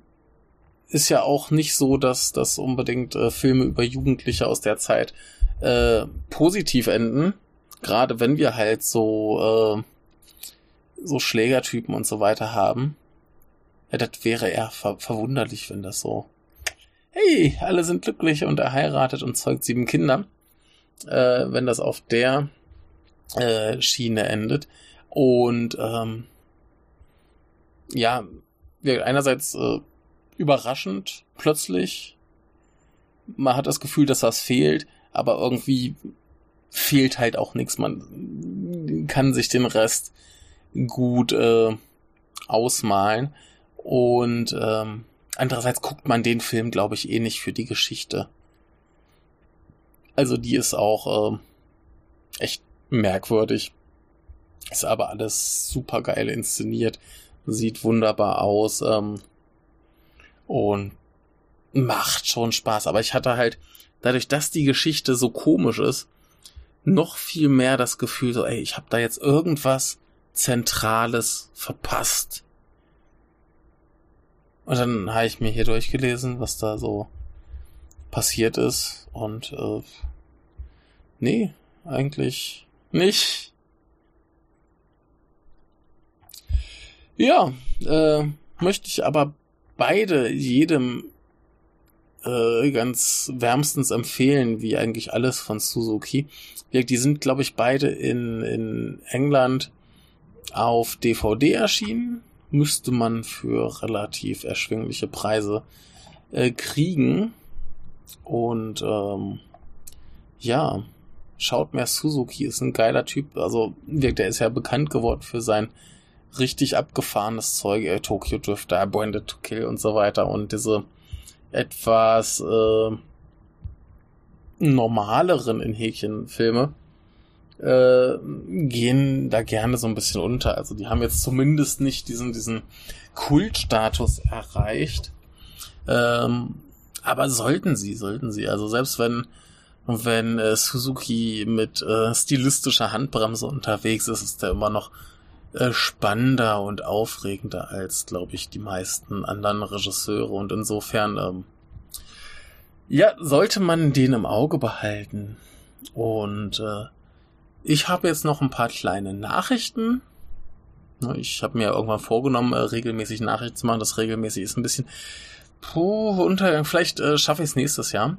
ist ja auch nicht so, dass das unbedingt äh, Filme über Jugendliche aus der Zeit äh, positiv enden. Gerade wenn wir halt so, äh, so Schlägertypen und so weiter haben. Ja, das wäre eher ver- verwunderlich, wenn das so, hey, alle sind glücklich und erheiratet und zeugt sieben Kinder. Äh, wenn das auf der äh, Schiene endet. Und ähm, ja, einerseits äh, überraschend, plötzlich. Man hat das Gefühl, dass was fehlt, aber irgendwie fehlt halt auch nichts. Man kann sich den Rest gut äh, ausmalen. Und ähm, andererseits guckt man den Film, glaube ich, eh nicht für die Geschichte. Also die ist auch äh, echt merkwürdig. Ist aber alles super geil inszeniert. Sieht wunderbar aus ähm, und macht schon Spaß. Aber ich hatte halt, dadurch, dass die Geschichte so komisch ist, noch viel mehr das Gefühl, so, ey, ich habe da jetzt irgendwas Zentrales verpasst. Und dann habe ich mir hier durchgelesen, was da so passiert ist. Und äh, nee, eigentlich nicht. Ja, äh, möchte ich aber beide jedem äh, ganz wärmstens empfehlen, wie eigentlich alles von Suzuki. Die sind, glaube ich, beide in, in England auf D V D erschienen. Müsste man für relativ erschwingliche Preise äh, kriegen. Und ähm, ja, schaut mehr Suzuki, ist ein geiler Typ. Also der ist ja bekannt geworden für sein richtig abgefahrenes Zeug, äh, Tokyo Drifter, Branded to Kill und so weiter und diese etwas äh, normaleren in Häkchen Filme äh, gehen da gerne so ein bisschen unter. Also die haben jetzt zumindest nicht diesen, diesen Kultstatus erreicht, ähm, aber sollten sie, sollten sie. Also selbst wenn wenn äh, Suzuki mit äh, stilistischer Handbremse unterwegs ist, ist der immer noch spannender und aufregender als, glaube ich, die meisten anderen Regisseure. Und insofern, ähm, ja, sollte man den im Auge behalten. Und äh, ich habe jetzt noch ein paar kleine Nachrichten. Ich habe mir irgendwann vorgenommen, äh, regelmäßig Nachrichten zu machen. Das regelmäßig ist ein bisschen puh, Untergang. Vielleicht äh, schaffe ich es nächstes Jahr.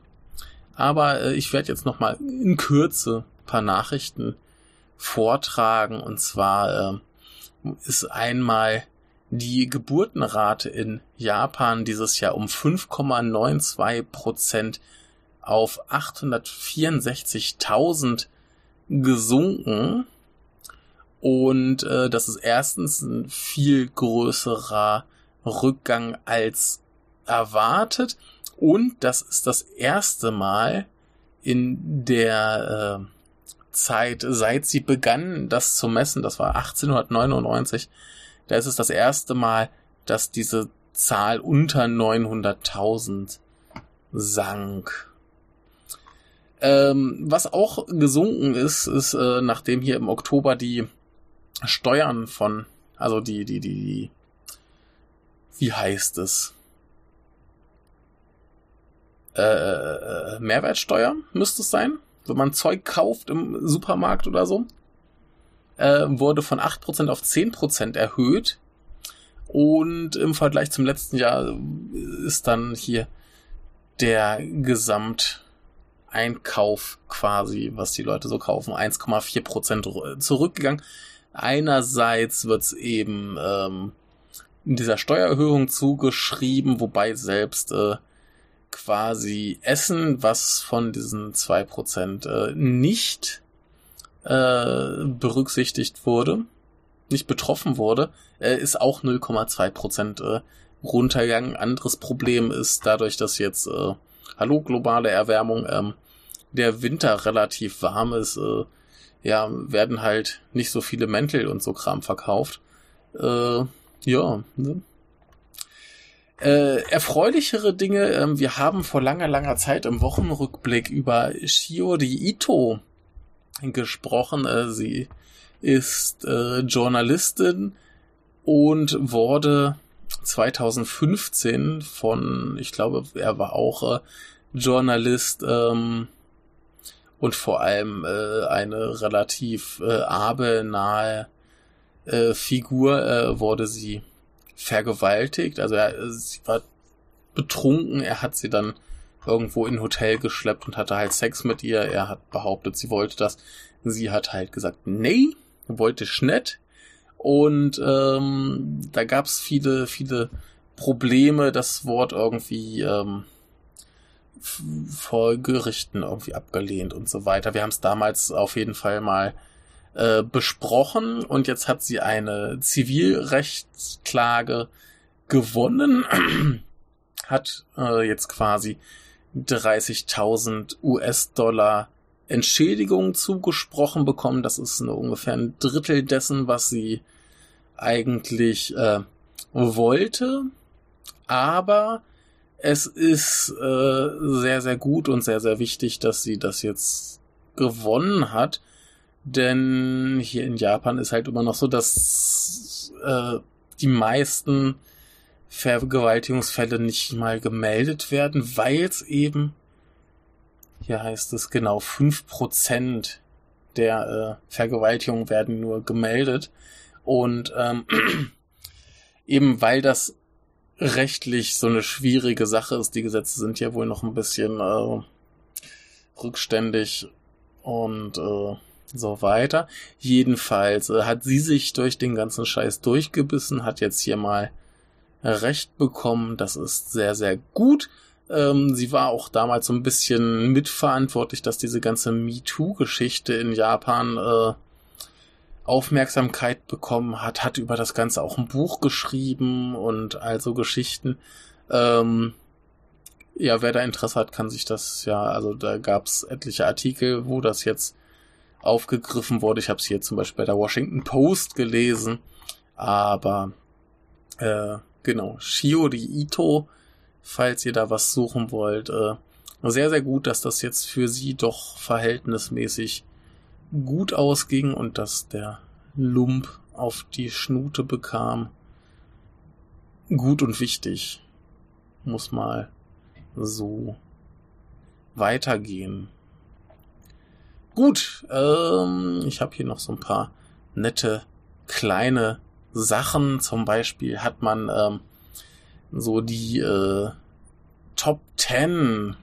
Aber äh, ich werde jetzt noch mal in Kürze ein paar Nachrichten vortragen. Und zwar äh, ist einmal die Geburtenrate in Japan dieses Jahr um fünf Komma neunzig zwei Prozent auf achthundertvierundsechzigtausend gesunken. Und äh, das ist erstens ein viel größerer Rückgang als erwartet. Und das ist das erste Mal in der Äh, Zeit, seit sie begannen, das zu messen, das war achtzehnhundertneunundneunzig, da ist es das erste Mal, dass diese Zahl unter neunhunderttausend sank. Ähm, was auch gesunken ist, ist, äh, nachdem hier im Oktober die Steuern von, also die, die, die, die wie heißt es? Äh, Mehrwertsteuer müsste es sein? Wenn man Zeug kauft im Supermarkt oder so, äh, wurde von acht Prozent auf zehn Prozent erhöht. Und im Vergleich zum letzten Jahr ist dann hier der Gesamteinkauf quasi, was die Leute so kaufen, eins Komma vier Prozent zurückgegangen. Einerseits wird es eben ähm, dieser Steuererhöhung zugeschrieben, wobei selbst äh, quasi essen, was von diesen zwei Prozent äh, nicht äh, berücksichtigt wurde, nicht betroffen wurde, äh, ist auch null Komma zwei Prozent äh, runtergegangen. Anderes Problem ist dadurch, dass jetzt, äh, hallo, globale Erwärmung, ähm, der Winter relativ warm ist, äh, ja, werden halt nicht so viele Mäntel und so Kram verkauft. Äh, ja, ne? Äh, erfreulichere Dinge, ähm, wir haben vor langer, langer Zeit im Wochenrückblick über Shiori Ito gesprochen. Äh, sie ist äh, Journalistin und wurde zwanzig fünfzehn von, ich glaube, er war auch äh, Journalist ähm, und vor allem äh, eine relativ äh, abelnahe äh, Figur äh, wurde sie vergewaltigt, also er, sie war betrunken, er hat sie dann irgendwo in ein Hotel geschleppt und hatte halt Sex mit ihr, er hat behauptet, sie wollte das, sie hat halt gesagt, nee, wollte ich nicht, und ähm, da gab es viele, viele Probleme, das Wort irgendwie ähm, vor Gerichten irgendwie abgelehnt und so weiter, wir haben es damals auf jeden Fall mal besprochen und jetzt hat sie eine Zivilrechtsklage gewonnen, hat äh, jetzt quasi dreißigtausend US-Dollar Entschädigung zugesprochen bekommen. Das ist nur ungefähr ein Drittel dessen, was sie eigentlich äh, wollte, aber es ist äh, sehr, sehr gut und sehr, sehr wichtig, dass sie das jetzt gewonnen hat. Denn hier in Japan ist halt immer noch so, dass äh, die meisten Vergewaltigungsfälle nicht mal gemeldet werden, weil es eben, hier heißt es genau, fünf Prozent der äh, Vergewaltigungen werden nur gemeldet. Und ähm, eben weil das rechtlich so eine schwierige Sache ist, die Gesetze sind ja wohl noch ein bisschen äh, rückständig und äh, so weiter. Jedenfalls äh, hat sie sich durch den ganzen Scheiß durchgebissen, hat jetzt hier mal Recht bekommen. Das ist sehr, sehr gut. Ähm, sie war auch damals so ein bisschen mitverantwortlich, dass diese ganze MeToo-Geschichte in Japan äh, Aufmerksamkeit bekommen hat, hat über das Ganze auch ein Buch geschrieben und also Geschichten. Ähm, ja, wer da Interesse hat, kann sich das ja, also da gab es etliche Artikel, wo das jetzt aufgegriffen wurde. Ich habe es hier zum Beispiel bei der Washington Post gelesen, aber äh, genau, Shiori Ito, falls ihr da was suchen wollt, äh, sehr, sehr gut, dass das jetzt für sie doch verhältnismäßig gut ausging und dass der Lump auf die Schnute bekam. Gut und wichtig. Muss mal so weitergehen. Gut, ähm, ich habe hier noch so ein paar nette kleine Sachen. Zum Beispiel hat man ähm, so die äh, Top zehn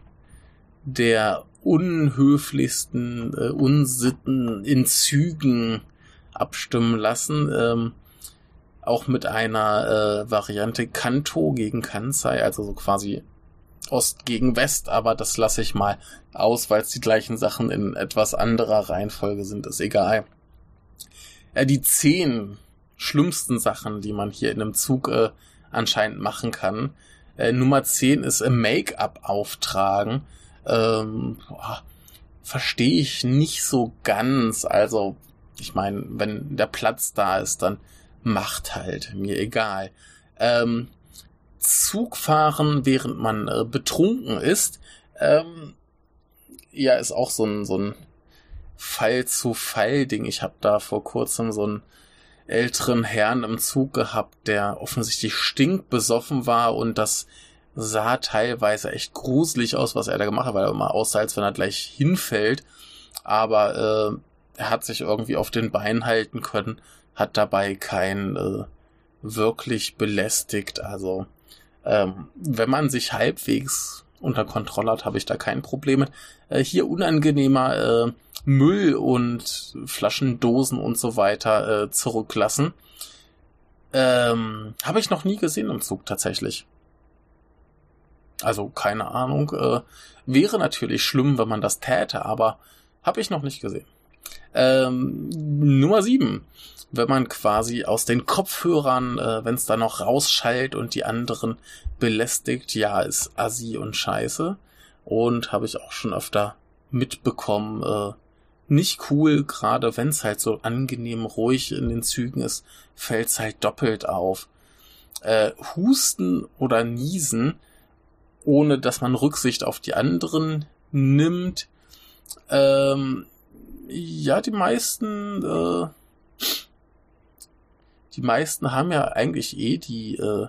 der unhöflichsten äh, Unsitten in Zügen abstimmen lassen. Ähm, auch mit einer äh, Variante Kanto gegen Kansai, also so quasi Ost gegen West, aber das lasse ich mal aus, weil es die gleichen Sachen in etwas anderer Reihenfolge sind, ist egal. Ja, die zehn schlimmsten Sachen, die man hier in einem Zug äh, anscheinend machen kann. Äh, Nummer zehn ist äh, Make-up auftragen. Ähm, verstehe ich nicht so ganz. Also, ich meine, wenn der Platz da ist, dann macht halt, mir egal. Ähm, Zugfahren, während man äh, betrunken ist, ähm, ja, ist auch so ein, so ein Fall-zu-Fall-Ding. Ich habe da vor kurzem so einen älteren Herrn im Zug gehabt, der offensichtlich stinkbesoffen war und das sah teilweise echt gruselig aus, was er da gemacht hat, weil er immer aussah, als wenn er gleich hinfällt, aber äh, er hat sich irgendwie auf den Beinen halten können, hat dabei kein äh, wirklich belästigt, also Ähm, wenn man sich halbwegs unter Kontrolle hat, habe ich da kein Problem mit. Äh, hier unangenehmer äh, Müll und Flaschen, Dosen und so weiter äh, zurücklassen. Ähm, habe ich noch nie gesehen im Zug tatsächlich. Also keine Ahnung. Äh, wäre natürlich schlimm, wenn man das täte, aber habe ich noch nicht gesehen. Ähm, Nummer sieben. Wenn man quasi aus den Kopfhörern, äh, wenn es da noch rausschallt und die anderen belästigt, ja, ist assi und scheiße. Und habe ich auch schon öfter mitbekommen, äh, nicht cool, gerade wenn es halt so angenehm ruhig in den Zügen ist, fällt es halt doppelt auf. Äh, Husten oder Niesen, ohne dass man Rücksicht auf die anderen nimmt. Ähm, ja, die meisten, äh, die meisten haben ja eigentlich eh die äh,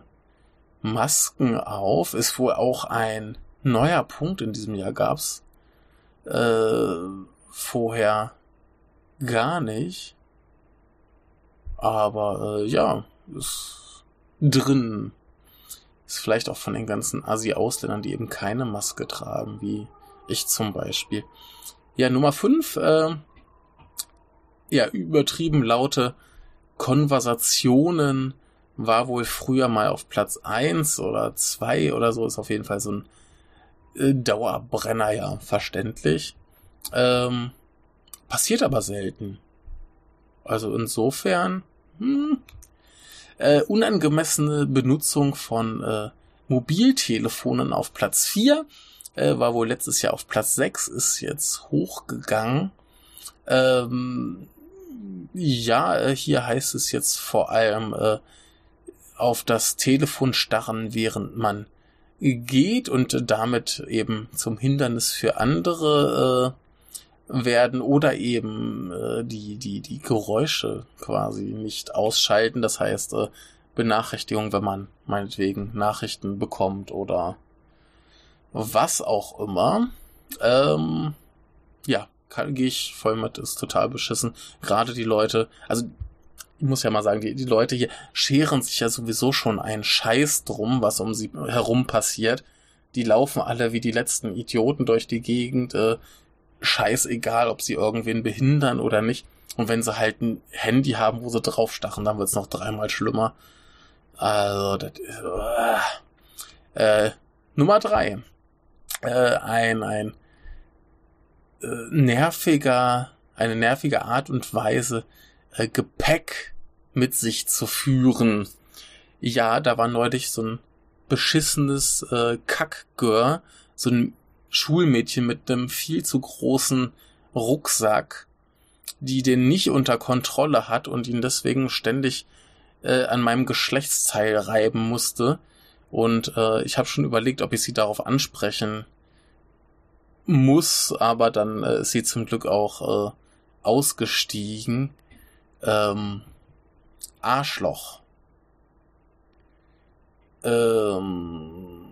Masken auf. Ist wohl auch ein neuer Punkt in diesem Jahr, gab's äh, vorher gar nicht. Aber äh, ja, ist drin. Ist vielleicht auch von den ganzen Asi-Ausländern, die eben keine Maske tragen, wie ich zum Beispiel. Ja, Nummer fünf. Äh, ja, übertrieben laute Konversationen war wohl früher mal auf Platz eins oder zwei oder so. Ist auf jeden Fall so ein Dauerbrenner, ja, verständlich. Ähm, passiert aber selten. Also insofern, hm, äh, unangemessene Benutzung von äh, Mobiltelefonen auf Platz vier, äh, war wohl letztes Jahr auf Platz sechs, ist jetzt hochgegangen. Ähm, ja, äh, hier heißt es jetzt vor allem äh, auf das Telefon starren, während man geht und damit eben zum Hindernis für andere äh, werden oder eben äh, die die die Geräusche quasi nicht ausschalten. Das heißt, äh, Benachrichtigung, wenn man meinetwegen Nachrichten bekommt oder was auch immer. Ähm, ja, gehe ich voll mit, ist total beschissen. Gerade die Leute, also ich muss ja mal sagen, die, die Leute hier scheren sich ja sowieso schon einen Scheiß drum, was um sie herum passiert. Die laufen alle wie die letzten Idioten durch die Gegend. Äh, scheißegal, ob sie irgendwen behindern oder nicht. Und wenn sie halt ein Handy haben, wo sie draufstachen, dann wird es noch dreimal schlimmer. Also, das äh, äh, Nummer drei. Äh, ein ein äh, nerviger, eine nervige Art und Weise, Gepäck mit sich zu führen. Ja, da war neulich so ein beschissenes äh, Kackgör, so ein Schulmädchen mit einem viel zu großen Rucksack, die den nicht unter Kontrolle hat und ihn deswegen ständig äh, an meinem Geschlechtsteil reiben musste. Und äh, ich habe schon überlegt, ob ich sie darauf ansprechen muss, aber dann äh, ist sie zum Glück auch äh, ausgestiegen. Ähm, Arschloch. Ähm,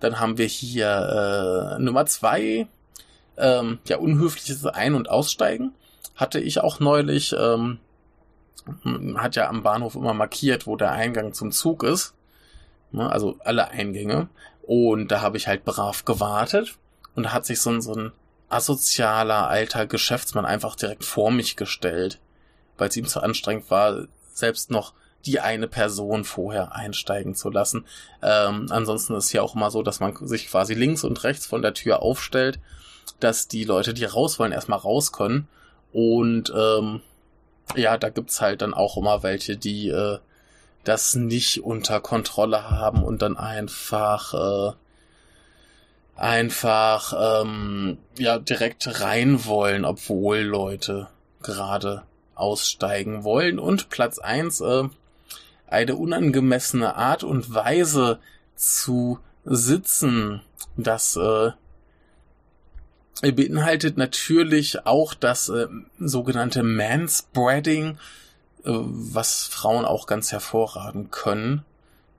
dann haben wir hier äh, Nummer zwei. Ähm, ja, unhöfliches Ein- und Aussteigen. Hatte ich auch neulich. Ähm, hat ja am Bahnhof immer markiert, wo der Eingang zum Zug ist. Ne, also alle Eingänge. Und da habe ich halt brav gewartet. Und da hat sich so ein, so ein asozialer, alter Geschäftsmann einfach direkt vor mich gestellt, weil es ihm zu anstrengend war, selbst noch die eine Person vorher einsteigen zu lassen. Ähm, ansonsten ist ja auch immer so, dass man sich quasi links und rechts von der Tür aufstellt, dass die Leute, die raus wollen, erstmal raus können. Und ähm, ja, da gibt's halt dann auch immer welche, die äh, das nicht unter Kontrolle haben und dann einfach... Äh, einfach ähm, ja direkt rein wollen, obwohl Leute gerade aussteigen wollen. Und Platz eins, äh, eine unangemessene Art und Weise zu sitzen. Das äh, beinhaltet natürlich auch das äh, sogenannte Manspreading, äh, was Frauen auch ganz hervorragend können.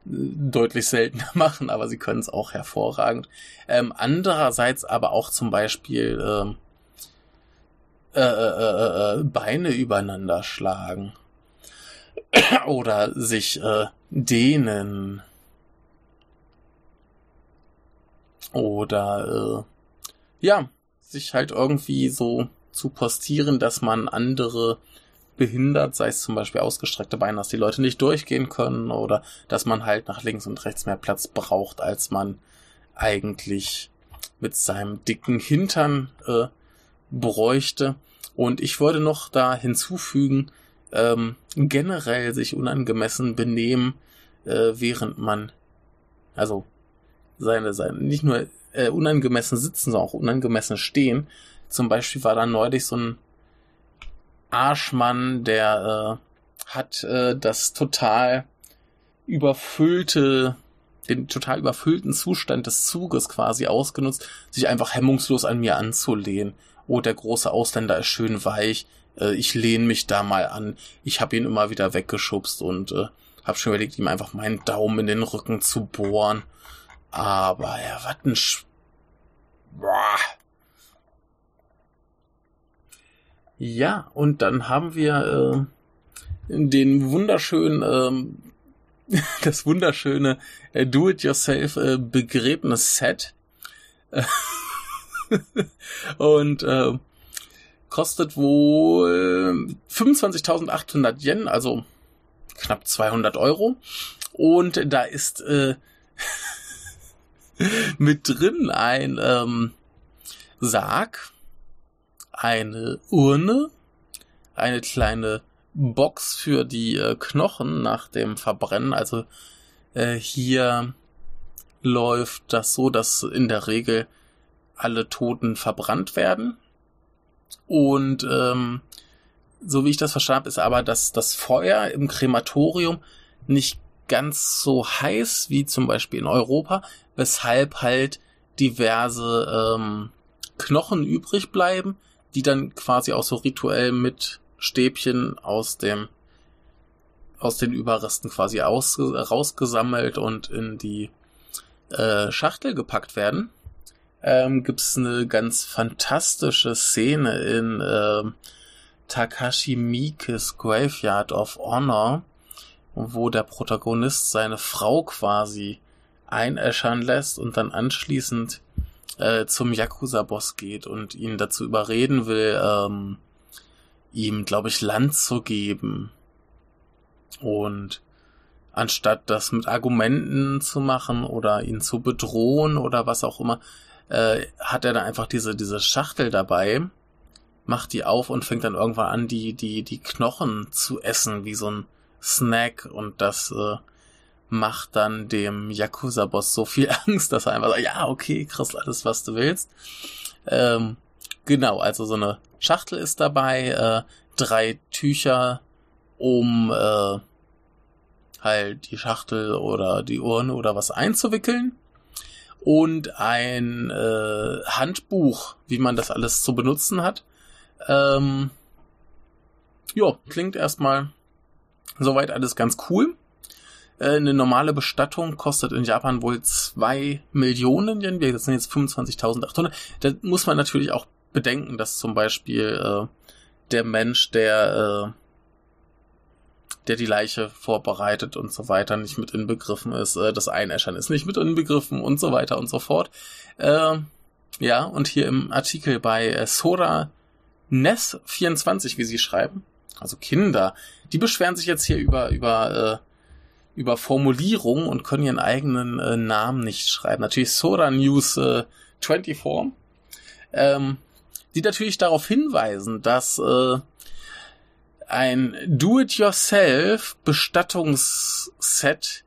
Deutlich seltener machen, aber sie können es auch hervorragend. Ähm, andererseits aber auch zum Beispiel äh, äh, äh, äh, Beine übereinander schlagen oder sich äh, dehnen oder äh, ja, sich halt irgendwie so zu postieren, dass man andere behindert, sei es zum Beispiel ausgestreckte Beine, dass die Leute nicht durchgehen können oder dass man halt nach links und rechts mehr Platz braucht, als man eigentlich mit seinem dicken Hintern äh, bräuchte. Und ich würde noch da hinzufügen, ähm, generell sich unangemessen benehmen, äh, während man, also seine, seine nicht nur äh, unangemessen sitzen, sondern auch unangemessen stehen. Zum Beispiel war da neulich so ein Arschmann, der äh, hat äh, das total überfüllte, den total überfüllten Zustand des Zuges quasi ausgenutzt, sich einfach hemmungslos an mir anzulehnen. Oh, der große Ausländer ist schön weich, äh, ich lehne mich da mal an. Ich habe ihn immer wieder weggeschubst und äh, habe schon überlegt, ihm einfach meinen Daumen in den Rücken zu bohren. Aber ja, was ein Sch... Boah. Ja, und dann haben wir äh, den wunderschönen, äh, das wunderschöne äh, Do-It-Yourself-Begräbnis-Set. Äh, und äh, kostet wohl fünfundzwanzigtausendachthundert Yen, also knapp zweihundert Euro. Und da ist äh, mit drin ein ähm, Sarg, eine Urne, eine kleine Box für die äh, Knochen nach dem Verbrennen. Also äh, hier läuft das so, dass in der Regel alle Toten verbrannt werden. Und ähm, so wie ich das verstanden, ist aber, dass das Feuer im Krematorium nicht ganz so heiß wie zum Beispiel in Europa, weshalb halt diverse ähm, Knochen übrig bleiben, die dann quasi auch so rituell mit Stäbchen aus dem aus den Überresten quasi aus, rausgesammelt und in die äh, Schachtel gepackt werden. Ähm, gibt es eine ganz fantastische Szene in äh, Takashi Miikes Graveyard of Honor, wo der Protagonist seine Frau quasi einäschern lässt und dann anschließend Äh, zum Yakuza-Boss geht und ihn dazu überreden will, ähm, ihm, glaube ich, Land zu geben. Und anstatt das mit Argumenten zu machen oder ihn zu bedrohen oder was auch immer, äh, hat er dann einfach diese, diese Schachtel dabei, macht die auf und fängt dann irgendwann an, die, die, die Knochen zu essen, wie so ein Snack, und das, äh, macht dann dem Yakuza-Boss so viel Angst, dass er einfach sagt, ja, okay, kriegst alles, was du willst. Ähm, genau, also so eine Schachtel ist dabei, äh, drei Tücher, um äh, halt die Schachtel oder die Urne oder was einzuwickeln, und ein äh, Handbuch, wie man das alles zu benutzen hat. Ähm, ja, klingt erstmal soweit alles ganz cool. Eine normale Bestattung kostet in Japan wohl zwei Millionen Yen. Wir sind jetzt fünfundzwanzigtausendachthundert. Da muss man natürlich auch bedenken, dass zum Beispiel äh, der Mensch, der, äh, der die Leiche vorbereitet und so weiter, nicht mit inbegriffen ist. Äh, das Einäschern ist nicht mit inbegriffen und so weiter und so fort. Äh, ja, und hier im Artikel bei äh, Sora Ness vierundzwanzig, wie sie schreiben, also Kinder, die beschweren sich jetzt hier über... über äh, über Formulierungen und können ihren eigenen äh, Namen nicht schreiben. Natürlich Sora News äh, vierundzwanzig, ähm, die natürlich darauf hinweisen, dass äh, ein Do-it-yourself-Bestattungsset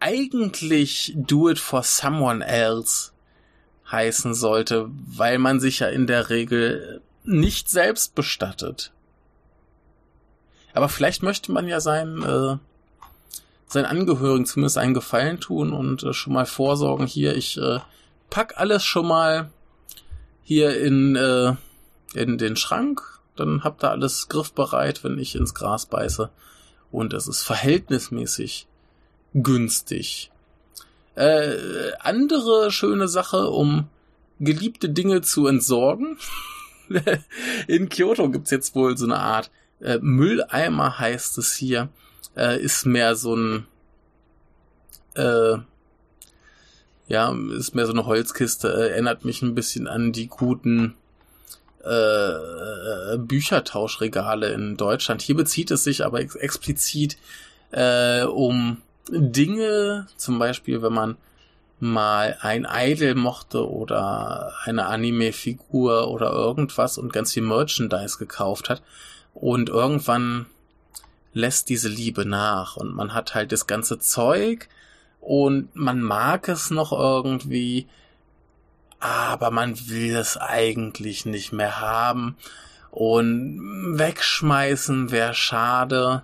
eigentlich Do-it-for-someone-else heißen sollte, weil man sich ja in der Regel nicht selbst bestattet. Aber vielleicht möchte man ja seinen... Äh, seinen Angehörigen zumindest einen Gefallen tun und äh, schon mal vorsorgen, hier, ich äh, pack alles schon mal hier in, äh, in den Schrank, dann habt ihr alles griffbereit, wenn ich ins Gras beiße, und es ist verhältnismäßig günstig. Äh, andere schöne Sache, um geliebte Dinge zu entsorgen. In Kyoto gibt's jetzt wohl so eine Art äh, Mülleimer, heißt es hier. Ist mehr so ein äh, ja, ist mehr so eine Holzkiste, äh, erinnert mich ein bisschen an die guten äh, Büchertauschregale in Deutschland. Hier bezieht es sich aber ex- explizit äh, um Dinge, zum Beispiel, wenn man mal ein Idol mochte oder eine Anime-Figur oder irgendwas und ganz viel Merchandise gekauft hat und irgendwann lässt diese Liebe nach und man hat halt das ganze Zeug und man mag es noch irgendwie, aber man will es eigentlich nicht mehr haben und wegschmeißen wäre schade.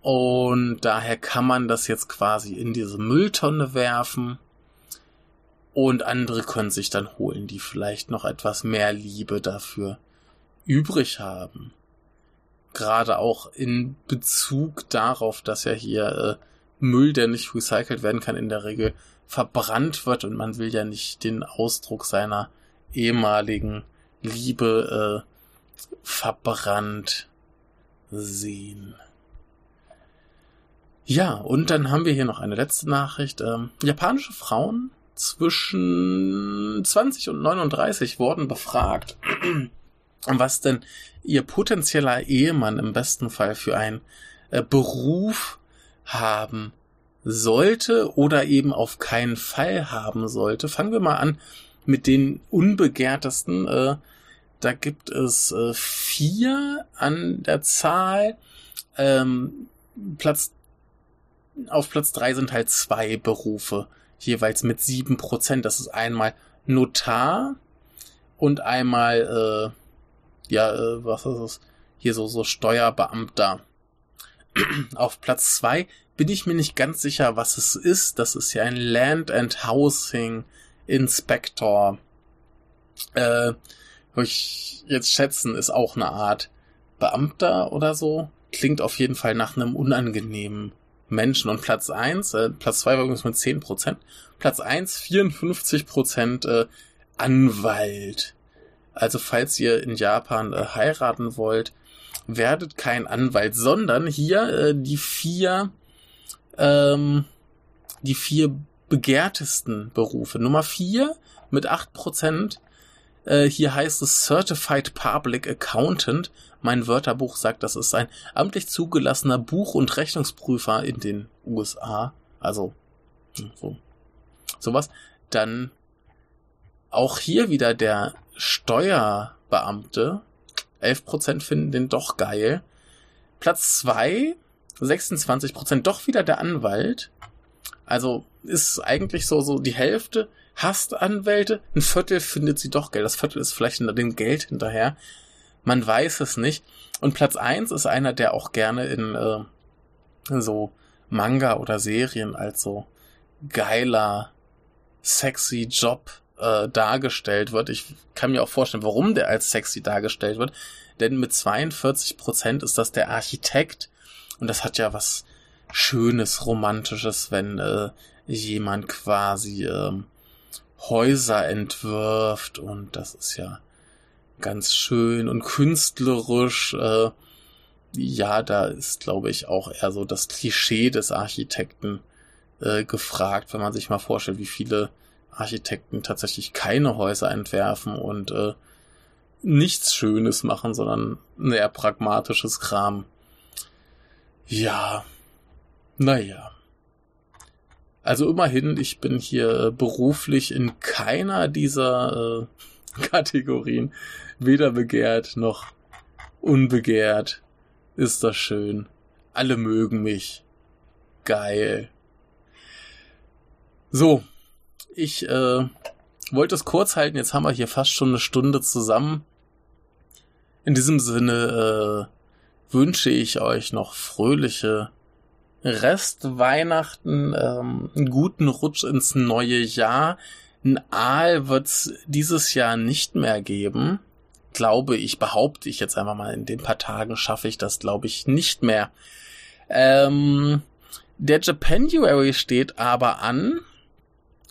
Und daher kann man das jetzt quasi in diese Mülltonne werfen und andere können sich dann holen, die vielleicht noch etwas mehr Liebe dafür übrig haben. Gerade auch in Bezug darauf, dass ja hier äh, Müll, der nicht recycelt werden kann, in der Regel verbrannt wird und man will ja nicht den Ausdruck seiner ehemaligen Liebe äh, verbrannt sehen. Ja, und dann haben wir hier noch eine letzte Nachricht. Ähm, japanische Frauen zwischen zwanzig und neununddreißig wurden befragt, was denn ihr potenzieller Ehemann im besten Fall für einen äh, Beruf haben sollte oder eben auf keinen Fall haben sollte. Fangen wir mal an mit den unbegehrtesten. Äh, da gibt es äh, vier an der Zahl. Ähm, Platz Auf Platz drei sind halt zwei Berufe, jeweils mit sieben Prozent. Das ist einmal Notar und einmal, äh, ja, äh, was ist das? Hier so, so Steuerbeamter. Auf Platz zwei bin ich mir nicht ganz sicher, was es ist. Das ist ja ein Land and Housing Inspector. Äh, würde ich jetzt schätzen, ist auch eine Art Beamter oder so. Klingt auf jeden Fall nach einem unangenehmen Menschen. Und Platz eins, äh, Platz zwei war übrigens mit zehn Prozent, Platz eins, vierundfünfzig Prozent äh, Anwalt. Also falls ihr in Japan äh, heiraten wollt, werdet kein Anwalt, sondern hier äh, die vier ähm, die vier begehrtesten Berufe. Nummer vier mit acht Prozent, äh, hier heißt es Certified Public Accountant. Mein Wörterbuch sagt, das ist ein amtlich zugelassener Buch- und Rechnungsprüfer in den U S A. Also so, sowas. Dann auch hier wieder der Steuerbeamte. elf Prozent finden den doch geil. Platz zwei, sechsundzwanzig Prozent, doch wieder der Anwalt. Also ist eigentlich so, so die Hälfte hasst Anwälte, ein Viertel findet sie doch geil. Das Viertel ist vielleicht hinter dem Geld hinterher. Man weiß es nicht. Und Platz eins ist einer, der auch gerne in, äh, in so Manga oder Serien als so geiler, sexy Job äh, dargestellt wird. Ich kann mir auch vorstellen, warum der als sexy dargestellt wird. Denn mit zweiundvierzig Prozent ist das der Architekt. Und das hat ja was Schönes, Romantisches, wenn äh, jemand quasi äh, Häuser entwirft. Und das ist ja ganz schön und künstlerisch. Äh, ja, da ist, glaube ich, auch eher so das Klischee des Architekten äh, gefragt, wenn man sich mal vorstellt, wie viele Architekten tatsächlich keine Häuser entwerfen und äh, nichts Schönes machen, sondern ein eher pragmatisches Kram. Ja, naja. Also immerhin, ich bin hier beruflich in keiner dieser äh, Kategorien. Weder begehrt noch unbegehrt. Ist das schön. Alle mögen mich. Geil. So. Ich äh, wollte es kurz halten. Jetzt haben wir hier fast schon eine Stunde zusammen. In diesem Sinne äh, wünsche ich euch noch fröhliche Restweihnachten. Ähm, einen guten Rutsch ins neue Jahr. Ein Aal wird es dieses Jahr nicht mehr geben. Glaube ich, behaupte ich jetzt einfach mal, in den paar Tagen schaffe ich das, glaube ich, nicht mehr. Ähm, der Japanuary steht aber an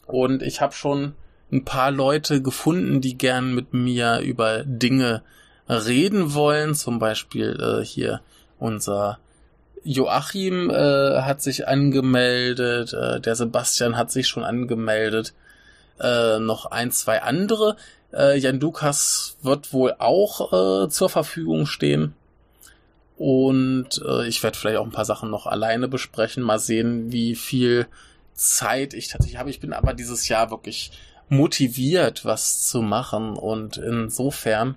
und ich habe schon ein paar Leute gefunden, die gern mit mir über Dinge reden wollen. Zum Beispiel äh, hier unser Joachim äh, hat sich angemeldet, äh, der Sebastian hat sich schon angemeldet. Äh, noch ein, zwei andere. Äh, Jan Dukas wird wohl auch äh, zur Verfügung stehen. Und äh, ich werde vielleicht auch ein paar Sachen noch alleine besprechen. Mal sehen, wie viel Zeit ich tatsächlich habe. Ich bin aber dieses Jahr wirklich motiviert, was zu machen. Und insofern,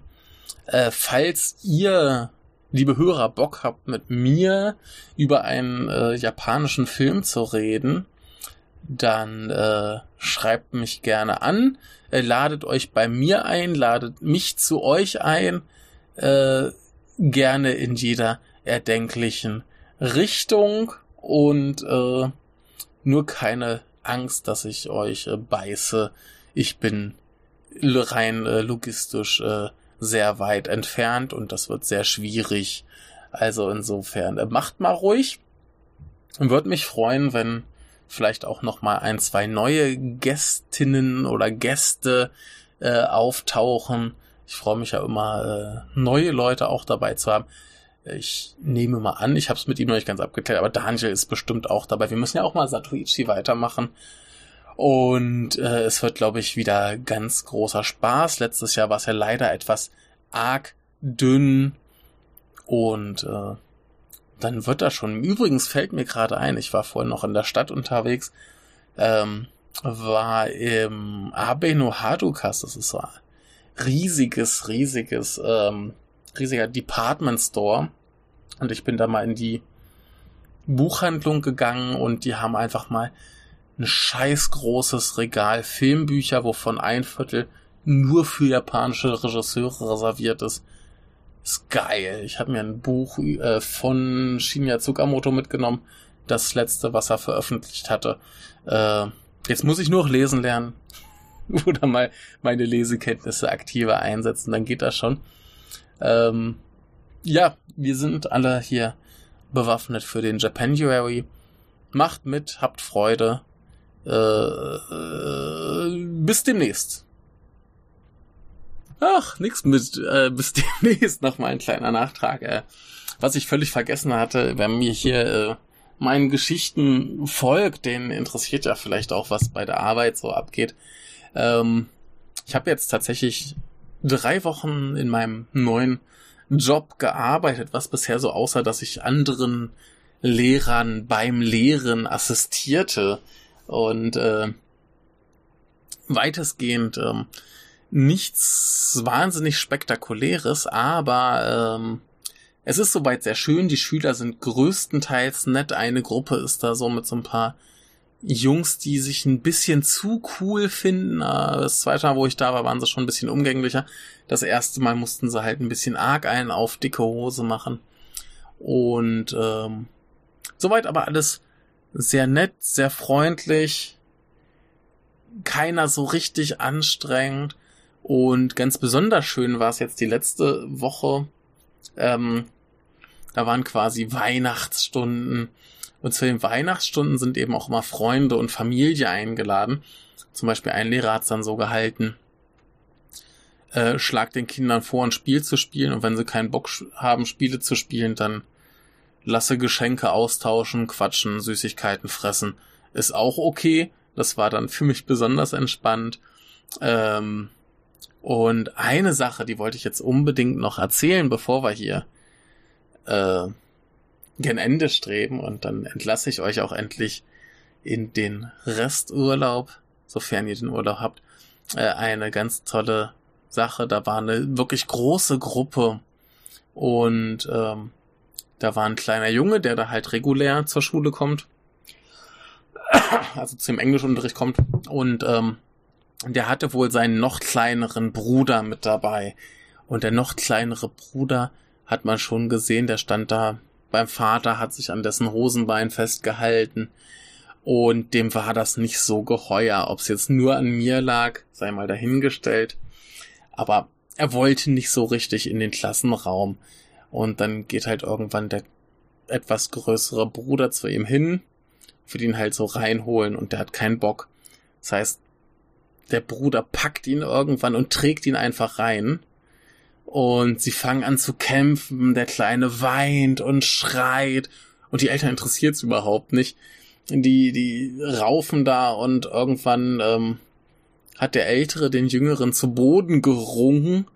äh, falls ihr, liebe Hörer, Bock habt, mit mir über einen äh, japanischen Film zu reden, dann äh, schreibt mich gerne an, äh, ladet euch bei mir ein, ladet mich zu euch ein, äh, gerne in jeder erdenklichen Richtung und äh, nur keine Angst, dass ich euch äh, beiße. Ich bin rein äh, logistisch äh, sehr weit entfernt und das wird sehr schwierig. Also insofern, äh, macht mal ruhig. Würde mich freuen, wenn vielleicht auch nochmal ein, zwei neue Gästinnen oder Gäste äh, auftauchen. Ich freue mich ja immer, neue Leute auch dabei zu haben. Ich nehme mal an, ich habe es mit ihm noch nicht ganz abgeklärt, aber Daniel ist bestimmt auch dabei. Wir müssen ja auch mal Satoichi weitermachen. Und äh, es wird, glaube ich, wieder ganz großer Spaß. Letztes Jahr war es ja leider etwas arg dünn. Und äh, dann wird das schon. Übrigens fällt mir gerade ein, ich war vorhin noch in der Stadt unterwegs, ähm, war im Abeno Harukas, das ist so riesiges, riesiges, ähm, riesiger Department Store. Und ich bin da mal in die Buchhandlung gegangen und die haben einfach mal ein scheiß großes Regal Filmbücher, wovon ein Viertel nur für japanische Regisseure reserviert ist. Ist geil. Ich habe mir ein Buch äh, von Shinya Tsukamoto mitgenommen. Das letzte, was er veröffentlicht hatte. Äh, jetzt muss ich nur noch lesen lernen. Oder mal meine Lesekenntnisse aktiver einsetzen, dann geht das schon. Ähm, ja, wir sind alle hier bewaffnet für den Japanuary. Macht mit, habt Freude. Äh, äh, bis demnächst. Ach, nix mit äh, bis demnächst. Nochmal ein kleiner Nachtrag. Äh, was ich völlig vergessen hatte, wenn mir hier äh, meinen Geschichten folgt, den interessiert ja vielleicht auch, was bei der Arbeit so abgeht. Ähm, ich habe jetzt tatsächlich drei Wochen in meinem neuen Job gearbeitet, was bisher so aussah, dass ich anderen Lehrern beim Lehren assistierte und äh, weitestgehend ähm, nichts wahnsinnig Spektakuläres, aber ähm, es ist soweit sehr schön, die Schüler sind größtenteils nett, eine Gruppe ist da so mit so ein paar Jungs, die sich ein bisschen zu cool finden. Das zweite Mal, wo ich da war, waren sie schon ein bisschen umgänglicher. Das erste Mal mussten sie halt ein bisschen arg einen auf dicke Hose machen. Und ähm, soweit aber alles sehr nett, sehr freundlich. Keiner so richtig anstrengend. Und ganz besonders schön war es jetzt die letzte Woche. Ähm, da waren quasi Weihnachtsstunden. Und zu den Weihnachtsstunden sind eben auch immer Freunde und Familie eingeladen. Zum Beispiel ein Lehrer hat es dann so gehalten, äh, schlag den Kindern vor, ein Spiel zu spielen. Und wenn sie keinen Bock haben, Spiele zu spielen, dann lasse Geschenke austauschen, quatschen, Süßigkeiten fressen. Ist auch okay. Das war dann für mich besonders entspannt. Ähm, und eine Sache, die wollte ich jetzt unbedingt noch erzählen, bevor wir hier äh, gen Ende streben und dann entlasse ich euch auch endlich in den Resturlaub, sofern ihr den Urlaub habt. Äh, eine ganz tolle Sache, da war eine wirklich große Gruppe und ähm, da war ein kleiner Junge, der da halt regulär zur Schule kommt, also zum Englischunterricht kommt und ähm, der hatte wohl seinen noch kleineren Bruder mit dabei und der noch kleinere Bruder hat man schon gesehen, der stand da beim Vater, hat sich an dessen Hosenbein festgehalten und dem war das nicht so geheuer. Ob es jetzt nur an mir lag, sei mal dahingestellt, aber er wollte nicht so richtig in den Klassenraum und dann geht halt irgendwann der etwas größere Bruder zu ihm hin, will ihn halt so reinholen und der hat keinen Bock. Das heißt, der Bruder packt ihn irgendwann und trägt ihn einfach rein. Und sie fangen an zu kämpfen, der Kleine weint und schreit und die Eltern interessiert es überhaupt nicht. Die die raufen da und irgendwann ähm, hat der Ältere den Jüngeren zu Boden gerungen,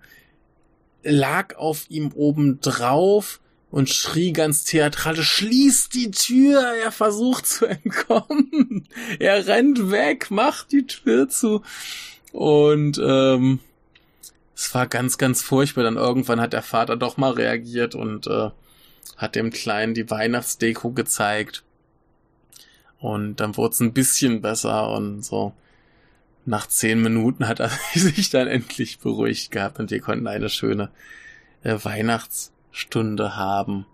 lag auf ihm obendrauf und schrie ganz theatralisch, schließ die Tür, er versucht zu entkommen, er rennt weg, macht die Tür zu. Und ähm, es war ganz, ganz furchtbar. Dann irgendwann hat der Vater doch mal reagiert und äh, hat dem Kleinen die Weihnachtsdeko gezeigt. Und dann wurde es ein bisschen besser und so. Nach zehn Minuten hat er sich dann endlich beruhigt gehabt und wir konnten eine schöne äh, Weihnachtsstunde haben.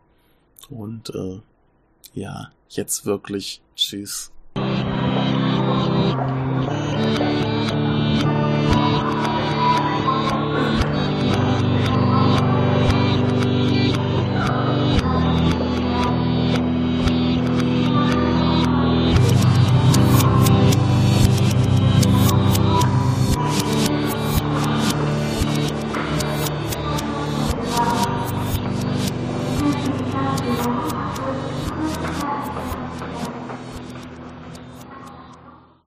Und äh, ja, jetzt wirklich tschüss.